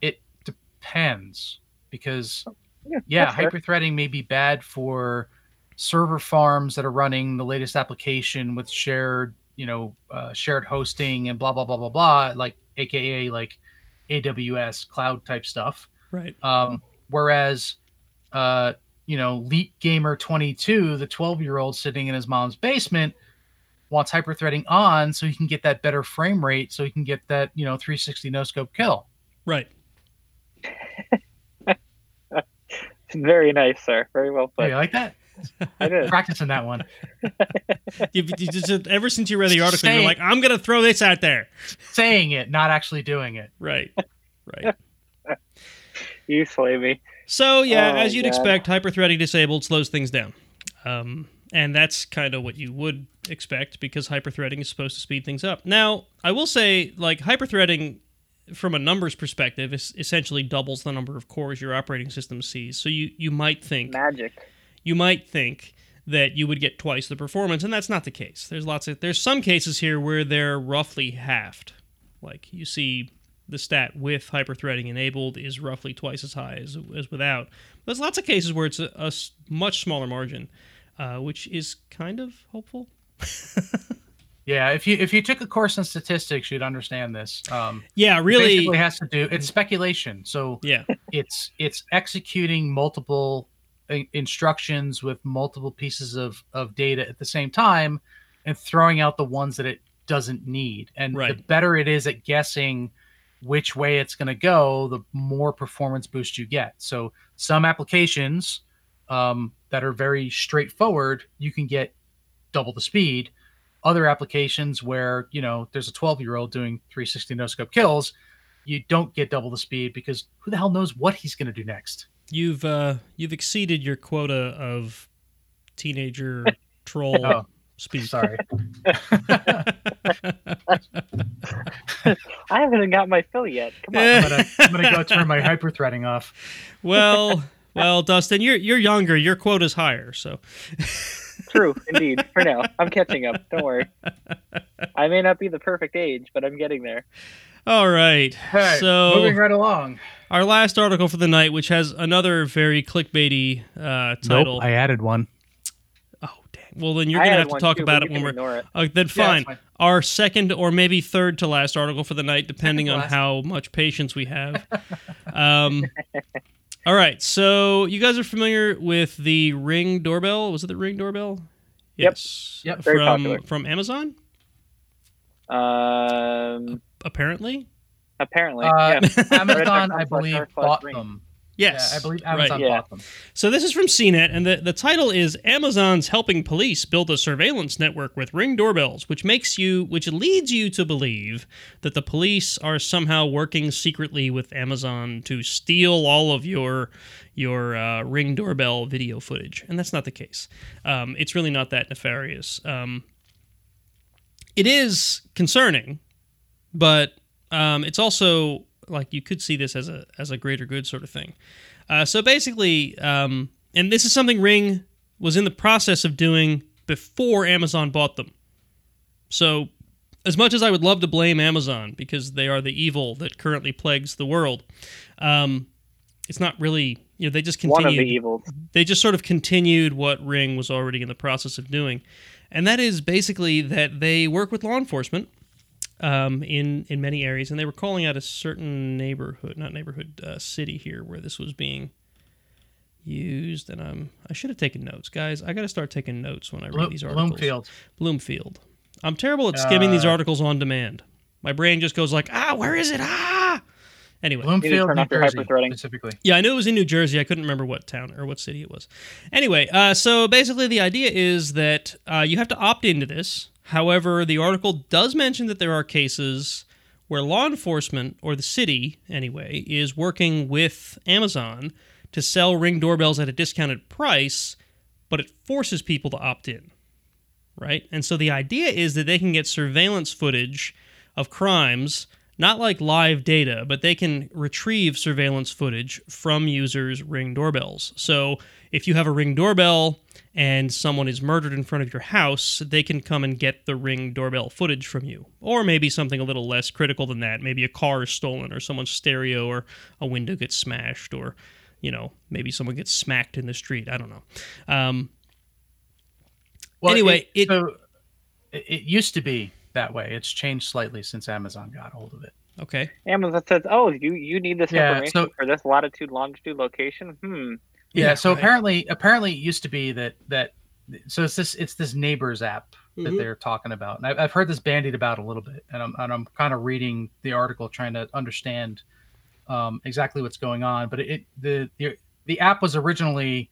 it depends, because. Yeah, hyperthreading may be bad for server farms that are running the latest application with shared hosting and blah blah blah blah blah, like AKA like AWS cloud type stuff. Right. Whereas, Leap Gamer 22, the 12-year-old sitting in his mom's basement, wants hyperthreading on so he can get that better frame rate, so he can get that 360 no scope kill. Right. Very nice, sir. Very well played. You like that? I did. Practicing that one. Ever since you read the article, you're like, I'm going to throw this out there. Saying it, not actually doing it. Right. You slay me. So, as you'd expect, hyperthreading disabled slows things down. And that's kind of what you would expect, because hyperthreading is supposed to speed things up. Now, I will say, like, hyperthreading from a numbers perspective is essentially doubles the number of cores your operating system sees. So you might think... Magic. You might think that you would get twice the performance, and that's not the case. There's some cases here where they're roughly halved. Like, you see the stat with hyperthreading enabled is roughly twice as high as without. There's lots of cases where it's a much smaller margin, which is kind of hopeful. Yeah, if you took a course in statistics, you'd understand this. Yeah, really, it basically has to do. It's speculation, so yeah, it's executing multiple instructions with multiple pieces of data at the same time, and throwing out the ones that it doesn't need. And the better it is at guessing which way it's going to go, the more performance boost you get. So some applications that are very straightforward, you can get double the speed. Other applications where, you know, there's a 12-year-old doing 360 no-scope kills, you don't get double the speed because who the hell knows what he's going to do next. You've exceeded your quota of teenager troll speed. Sorry. I haven't got my fill yet. Come on. I'm going to go turn my hyperthreading off. Well, Dustin, you're younger. Your quota's higher, so... True, indeed. For now, I'm catching up. Don't worry. I may not be the perfect age, but I'm getting there. All right. So moving right along. Our last article for the night, which has another very clickbaity title. Nope, I added one. Oh, dang. Well, then you're going to have to talk about it when we're... Then fine. Yeah, our second or maybe third to last article for the night, depending on how much patience we have. All right, so you guys are familiar with the Ring doorbell? Was it the Ring doorbell? Yes. Yep. Very popular. From Amazon? Apparently. Apparently. Yeah. Amazon, I believe, bought them. Yes. Yeah, I believe Amazon bought them. So this is from CNET, and the title is Amazon's helping police build a surveillance network with Ring doorbells, which leads you to believe that the police are somehow working secretly with Amazon to steal all of your Ring doorbell video footage. And that's not the case. It's really not that nefarious. It is concerning, but it's also... like you could see this as a greater good sort of thing. So basically, and this is something Ring was in the process of doing before Amazon bought them. So as much as I would love to blame Amazon because they are the evil that currently plagues the world, it's not really, you know, they just continued. One of the evils. They just sort of continued what Ring was already in the process of doing. And that is basically that they work with law enforcement in many areas, and they were calling out a certain city here where this was being used, and I should have taken notes, guys. I got to start taking notes when I read these articles. Bloomfield. I'm terrible at skimming these articles on demand. My brain just goes like, where is it? Anyway, Bloomfield, New Jersey, specifically. Yeah, I knew it was in New Jersey. I couldn't remember what town or what city it was. Anyway, so basically the idea is that you have to opt into this. However, the article does mention that there are cases where law enforcement, or the city anyway, is working with Amazon to sell Ring doorbells at a discounted price, but it forces people to opt in, right? And so the idea is that they can get surveillance footage of crimes, not like live data, but they can retrieve surveillance footage from users' Ring doorbells. So if you have a Ring doorbell and someone is murdered in front of your house, they can come and get the Ring doorbell footage from you. Or maybe something a little less critical than that. Maybe a car is stolen, or someone's stereo, or a window gets smashed, or, you know, maybe someone gets smacked in the street. I don't know. It used to be that way. It's changed slightly since Amazon got hold of it. Okay. Amazon says, oh, you need this information for this latitude, longitude, location? Yeah, so apparently it used to be that so it's this neighbors app that they're talking about, and I've heard this bandied about a little bit, and I'm kind of reading the article trying to understand exactly what's going on. But the app was originally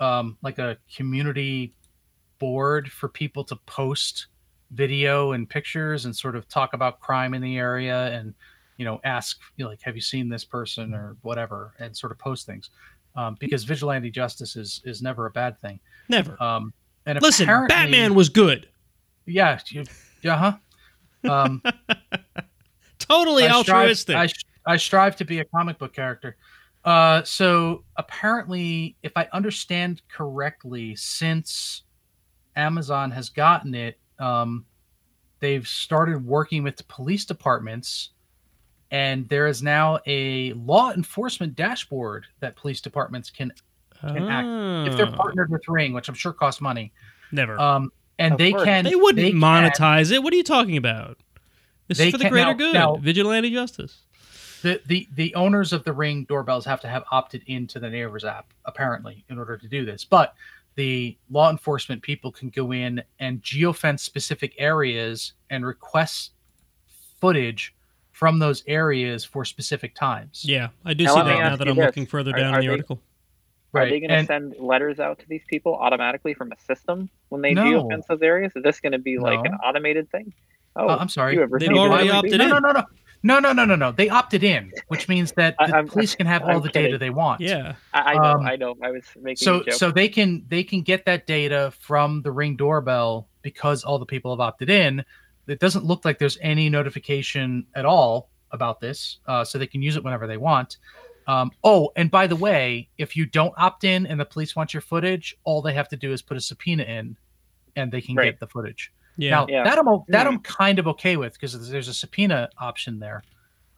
like a community board for people to post video and pictures and sort of talk about crime in the area, and ask like, have you seen this person or whatever, and sort of post things. Because vigilante justice is never a bad thing. Never. And listen, Batman was good. Yeah. Totally altruistic. I strive to be a comic book character. So apparently, if I understand correctly, since Amazon has gotten it, they've started working with the police departments, and there is now a law enforcement dashboard that police departments can act if they're partnered with Ring, which I'm sure costs money. Never. And they can. They wouldn't monetize it. What are you talking about? This is for the greater good. Vigilante justice. The owners of the Ring doorbells have to have opted into the Neighbors app, apparently, in order to do this. But the law enforcement people can go in and geofence specific areas and request footage from those areas for specific times. Yeah, I do see that now that I'm looking further down in the article. Right. Are they going to send letters out to these people automatically from a system when they geofence those areas? Is this going to be like an automated thing? Oh, I'm sorry. They've already opted in. No. They opted in, which means that the police can have all the data they want. Yeah, I know. I was making a joke. So they can get that data from the Ring doorbell because all the people have opted in. It doesn't look like there's any notification at all about this, so they can use it whenever they want. Oh, and by the way, if you don't opt in and the police want your footage, all they have to do is put a subpoena in, and they can get the footage. Yeah. Now, that I'm kind of okay with because there's a subpoena option there.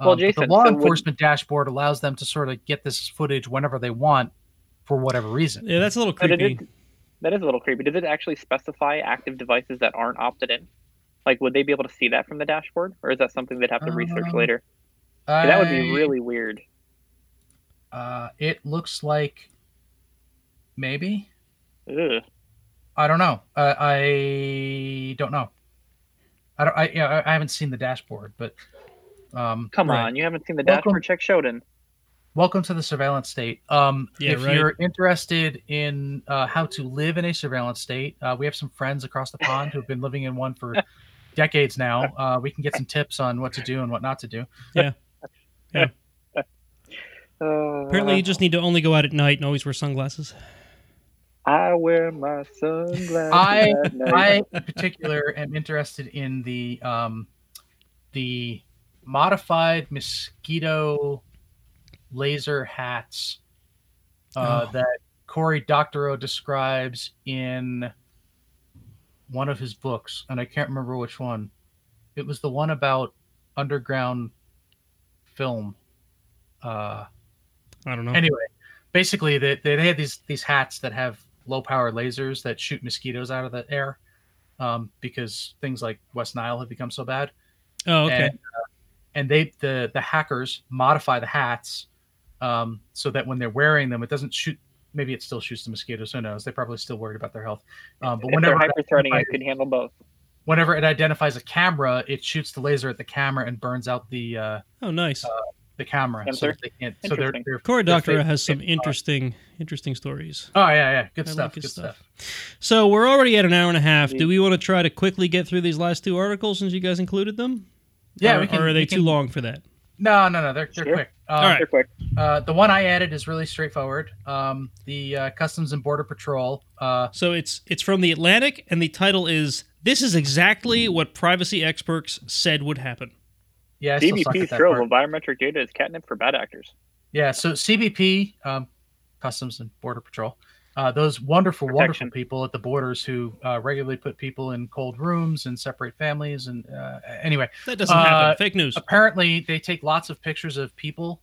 Well, Jason, the law enforcement dashboard allows them to sort of get this footage whenever they want for whatever reason. Yeah, that's a little creepy. That is a little creepy. Does it actually specify active devices that aren't opted in? Like, would they be able to see that from the dashboard? Or is that something they'd have to research later? That would be really weird. It looks like maybe. Ugh. I don't know. I haven't seen the dashboard, but come on, you haven't seen the dashboard? Check Shodan. Welcome to the surveillance state. If you're interested in how to live in a surveillance state, we have some friends across the pond who've been living in one for decades now. We can get some tips on what to do and what not to do. Yeah. Apparently, you just need to only go out at night and always wear sunglasses. I wear my sunglasses. I in particular am interested in the modified mosquito laser hats that Cory Doctorow describes in one of his books, and I can't remember which one. It was the one about underground film. I don't know. Anyway, basically they had these hats that have low-power lasers that shoot mosquitoes out of the air because things like West Nile have become so bad. Oh, okay. And the hackers modify the hats so that when they're wearing them, it doesn't shoot. Maybe it still shoots the mosquitoes. Who knows? They're probably still worried about their health. But whenever it can handle both. Whenever it identifies a camera, it shoots the laser at the camera and burns out the. Oh, nice. The camera, so they can't. So they're Cory Doctorow has some interesting stories. Oh yeah, good stuff. So we're already at an hour and a half. Do we want to try to quickly get through these last two articles since you guys included them? Yeah, or are they too long for that? No, they're quick. All right, they're quick. The one I added is really straightforward. The Customs and Border Patrol. So it's from the Atlantic, and the title is "This is exactly what privacy experts said would happen." Yeah, CBP's trove of biometric data is catnip for bad actors. Yeah, so CBP, Customs and Border Patrol, those wonderful people at the borders who regularly put people in cold rooms and separate families. And anyway, that doesn't happen. Fake news. Apparently, they take lots of pictures of people,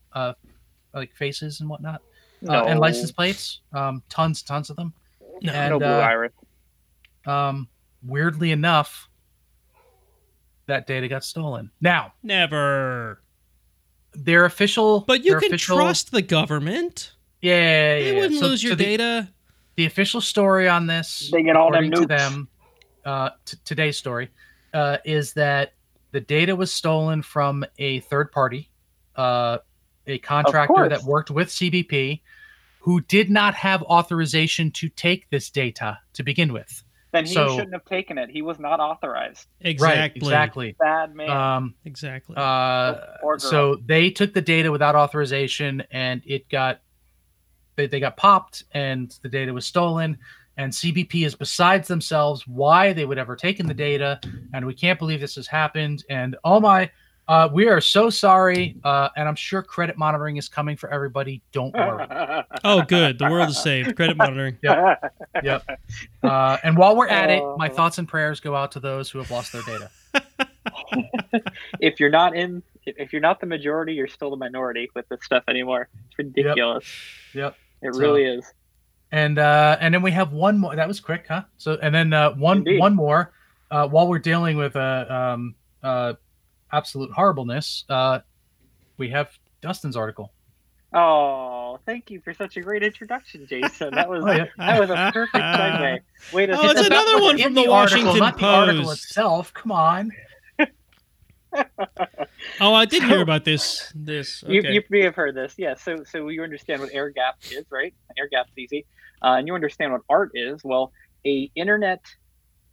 like faces and whatnot, and license plates, tons of them. No blue iris. Weirdly enough, that data got stolen. Now, never. Their official, but you can trust the government. Yeah, they wouldn't lose your data. The official story on this, they get all them nukes. Today's story is that the data was stolen from a third party, a contractor that worked with CBP, who did not have authorization to take this data to begin with. Then he shouldn't have taken it. He was not authorized. Exactly. Bad man. Exactly. So they took the data without authorization, and they got popped, and the data was stolen. and CBP is besides themselves why they would ever take in the data, and we can't believe this has happened, and oh my, we are so sorry, and I'm sure credit monitoring is coming for everybody. Don't worry. Oh, good. The world is saved. Credit monitoring. Yep. And while we're at it, my thoughts and prayers go out to those who have lost their data. If you're not the majority, you're still the minority with this stuff anymore. It's ridiculous. Yep. It really is. And then we have one more. That was quick, huh? So, and then one more while we're dealing with absolute horribleness, we have Dustin's article. Oh, thank you for such a great introduction, Jason. That was that was a perfect segue. Wait a second. It's another one from the Washington Post. Not the article itself. Come on. Oh, I did hear about this. You may have heard this. Yeah. So you understand what air gap is, right? Air gap's easy, and you understand what art is. Well, a internet.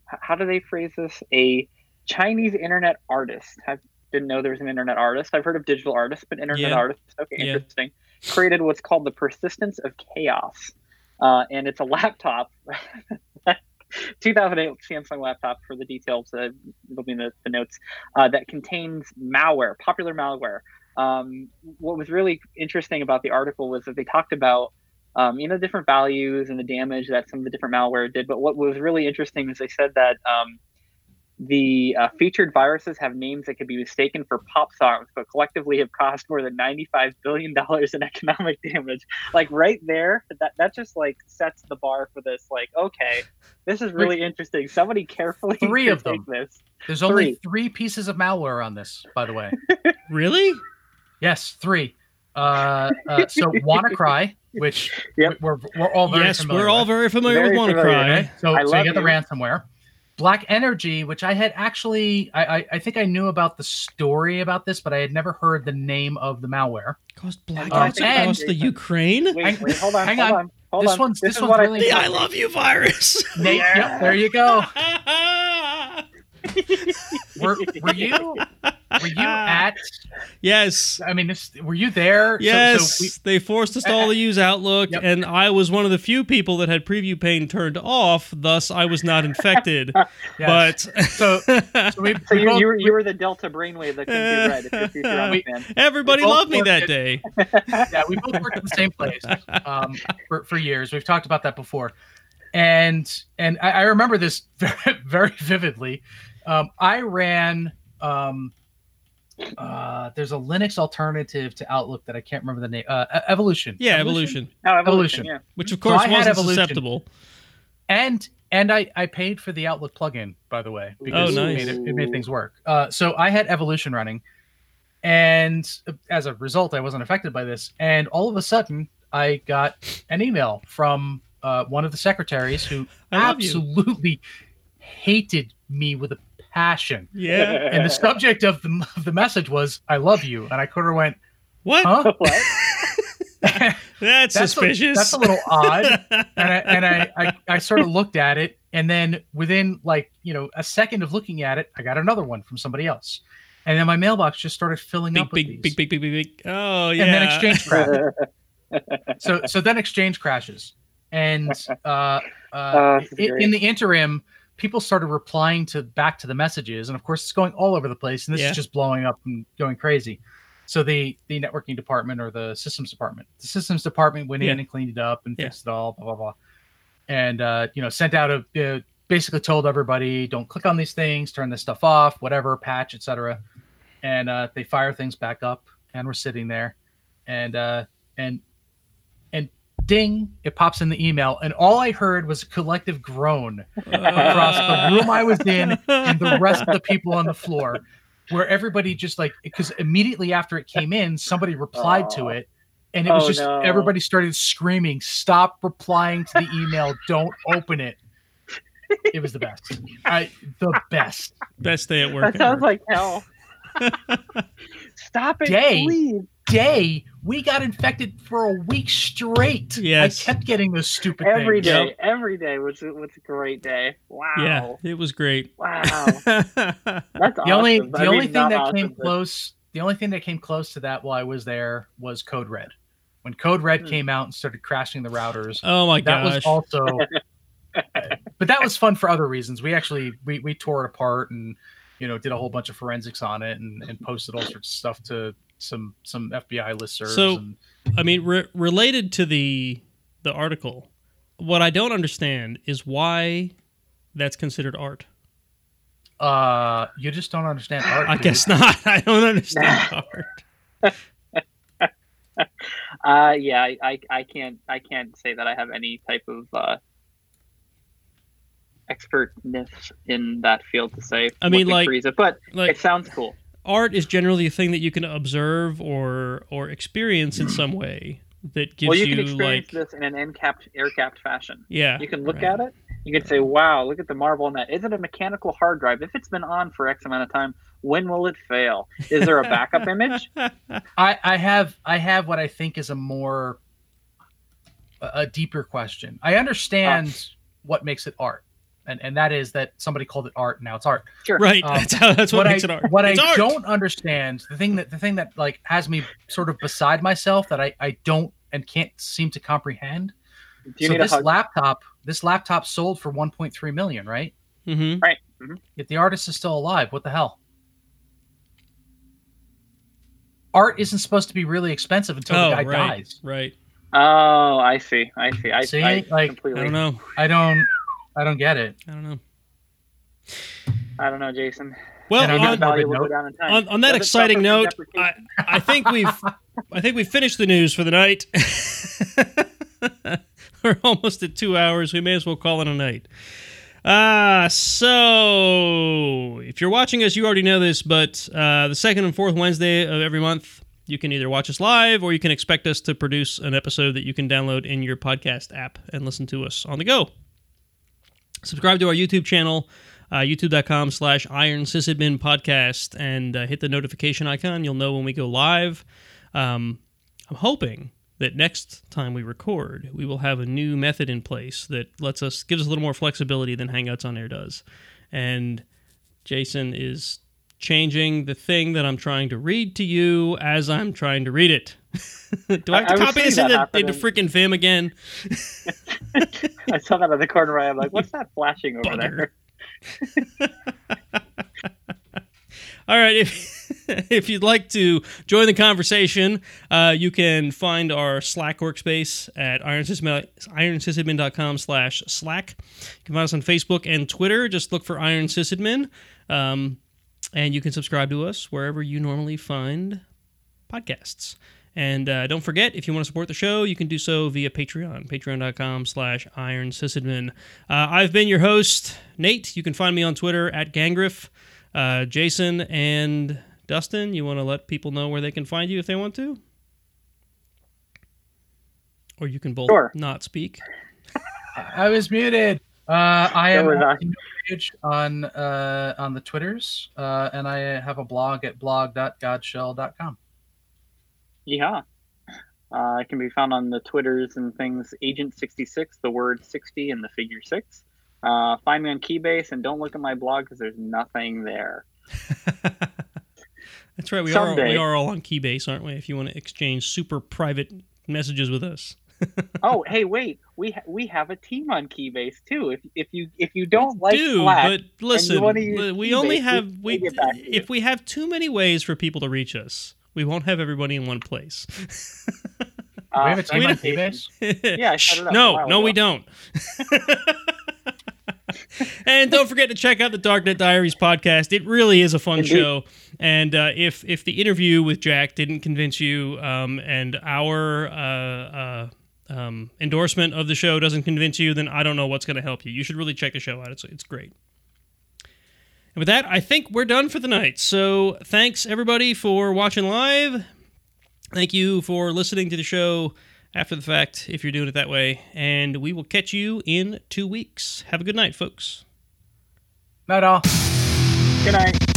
How do they phrase this? A Chinese internet artist. I didn't know there was an internet artist. I've heard of digital artists, but internet artists. Okay, interesting. Created what's called the Persistence of Chaos, and it's a laptop. 2008 Samsung laptop. For the details, it'll be in the notes. That contains malware, popular malware. What was really interesting about the article was that they talked about different values and the damage that some of the different malware did. But what was really interesting is they said that the featured viruses have names that could be mistaken for pop songs, but collectively have cost more than $95 billion in economic damage. Like right there, that just like sets the bar for this. Like, okay, this is really interesting. Somebody carefully three of them. This. There's only three pieces of malware on this, by the way. Really? Yes, three. So WannaCry, which we're all very familiar with. Yes, we're all very familiar with WannaCry. Right? So you get the ransomware. Black Energy, which I had actually, I think I knew about the story about this, but I had never heard the name of the malware. Cost Black Energy, cost the Ukraine. Wait, hold on, Hold this on. This one's really the ILOVEYOU virus. Yep, there you go. Were you at? Yes. I mean, were you there? Yes. So they forced us to all use Outlook, and I was one of the few people that had preview pane turned off. Thus, I was not infected. Yes. But you were the Delta brainwave that couldn't be read. Everybody loved me that day. Yeah, we both worked at the same place for years. We've talked about that before, and I remember this very, very vividly. I ran. There's a Linux alternative to Outlook that I can't remember the name. Evolution. Yeah, Evolution. Evolution. Yeah. Which of course wasn't susceptible. And I paid for the Outlook plugin, by the way, because it made things work. So I had Evolution running, and as a result, I wasn't affected by this. And all of a sudden, I got an email from one of the secretaries who absolutely hated me with a passion. Yeah. And the subject of the message was, I love you. And I kind of went, what? Huh? What? That's suspicious. That's a little odd. And I sort of looked at it. And then within a second of looking at it, I got another one from somebody else. And then my mailbox just started filling up with these. Big. Oh, yeah. And then Exchange crashes. So then Exchange crashes. And in the interim, people started replying back to the messages, and of course it's going all over the place, and this is just blowing up and going crazy. So the networking department, or the systems department went in and cleaned it up and fixed it all, blah blah blah, and sent out a basically told everybody, don't click on these things, turn this stuff off, whatever, patch, etc. And they fire things back up, and we're sitting there, and ding, it pops in the email, and all I heard was a collective groan across the room I was in and the rest of the people on the floor, where everybody just because immediately after it came in, somebody replied to it, and it was everybody started screaming, stop replying to the email, don't open it. It was the best. Best day at work. That sounds like hell. Stop it, please. We got infected for a week straight. Yes. I kept getting those stupid things. Every day was a great day. Wow. Yeah, it was great. Wow. That's awesome. The only thing that came close to that while I was there was Code Red. When Code Red came out and started crashing the routers. Oh my gosh. That was also But that was fun for other reasons. We actually we tore it apart and, you know, did a whole bunch of forensics on it and posted all sorts of stuff to some FBI listservs. So, I mean, related to the article, what I don't understand is why that's considered art. You just don't understand art. I guess not. I don't understand art. Yeah, I can't say that I have any type of expertness in that field to say. I mean, but it sounds cool. Art is generally a thing that you can observe or experience in some way that gives you experience this in an air capped fashion. Yeah, you can look at it. You can say, "Wow, look at the marble in that. Is it a mechanical hard drive? If it's been on for X amount of time, when will it fail? Is there a backup image?" I have what I think is a deeper question. I understand what makes it art, and that is that somebody called it art. Now it's art. Sure, right. That's what makes it art. What it's I don't understand, the thing that like has me sort of beside myself that I don't and can't seem to comprehend. So this laptop sold for $1.3 million, right? Mm-hmm. Right. Mm-hmm. Yet the artist is still alive. What the hell? Art isn't supposed to be really expensive until the guy dies. Right. Oh, I see. I don't know. I don't get it. I don't know, Jason. Well, on that exciting note, I think we've finished the news for the night. We're almost at 2 hours. We may as well call it a night. So if you're watching us, you already know this, but the second and fourth Wednesday of every month, you can either watch us live or you can expect us to produce an episode that you can download in your podcast app and listen to us on the go. Subscribe to our YouTube channel, youtube.com/IronSysAdminPodcast, and hit the notification icon. You'll know when we go live. I'm hoping that next time we record, we will have a new method in place that gives us a little more flexibility than Hangouts on Air does. And Jason is changing the thing that I'm trying to read to you as I'm trying to read it. Do I have to copy this into freaking Vim again? I saw that on the corner. I'm like, what's that flashing over there? All right, if you'd like to join the conversation, you can find our Slack workspace at ironsysadmin.com/Slack. You can find us on Facebook and Twitter. Just look for IronSysAdmin. And you can subscribe to us wherever you normally find podcasts. And don't forget, if you want to support the show, you can do so via Patreon, patreon.com/IronSysAdmin. I've been your host, Nate. You can find me on Twitter at Gangriff. Jason and Dustin, you want to let people know where they can find you if they want to? Or you can both not speak. I was muted. I am on the Twitters, and I have a blog at blog.godshell.com. Yeah. It can be found on the Twitters and things, Agent66, the word 60 and the figure 6. Find me on Keybase, and don't look at my blog because there's nothing there. That's right. We are all on Keybase, aren't we? If you want to exchange super private messages with us. Oh, hey, wait. We have a team on Keybase too. If you don't Slack, but listen, we only have if we have too many ways for people to reach us, we won't have everybody in one place. We have a team on Keybase. Yeah. No, we don't. And don't forget to check out the Darknet Diaries podcast. It really is a fun show. And if the interview with Jack didn't convince you, and our endorsement of the show doesn't convince you, then I don't know what's going to help you. You should really check the show out. It's great. And with that, I think we're done for the night. So thanks, everybody, for watching live. Thank you for listening to the show after the fact, if you're doing it that way. And we will catch you in 2 weeks. Have a good night, folks. Not all. Good night.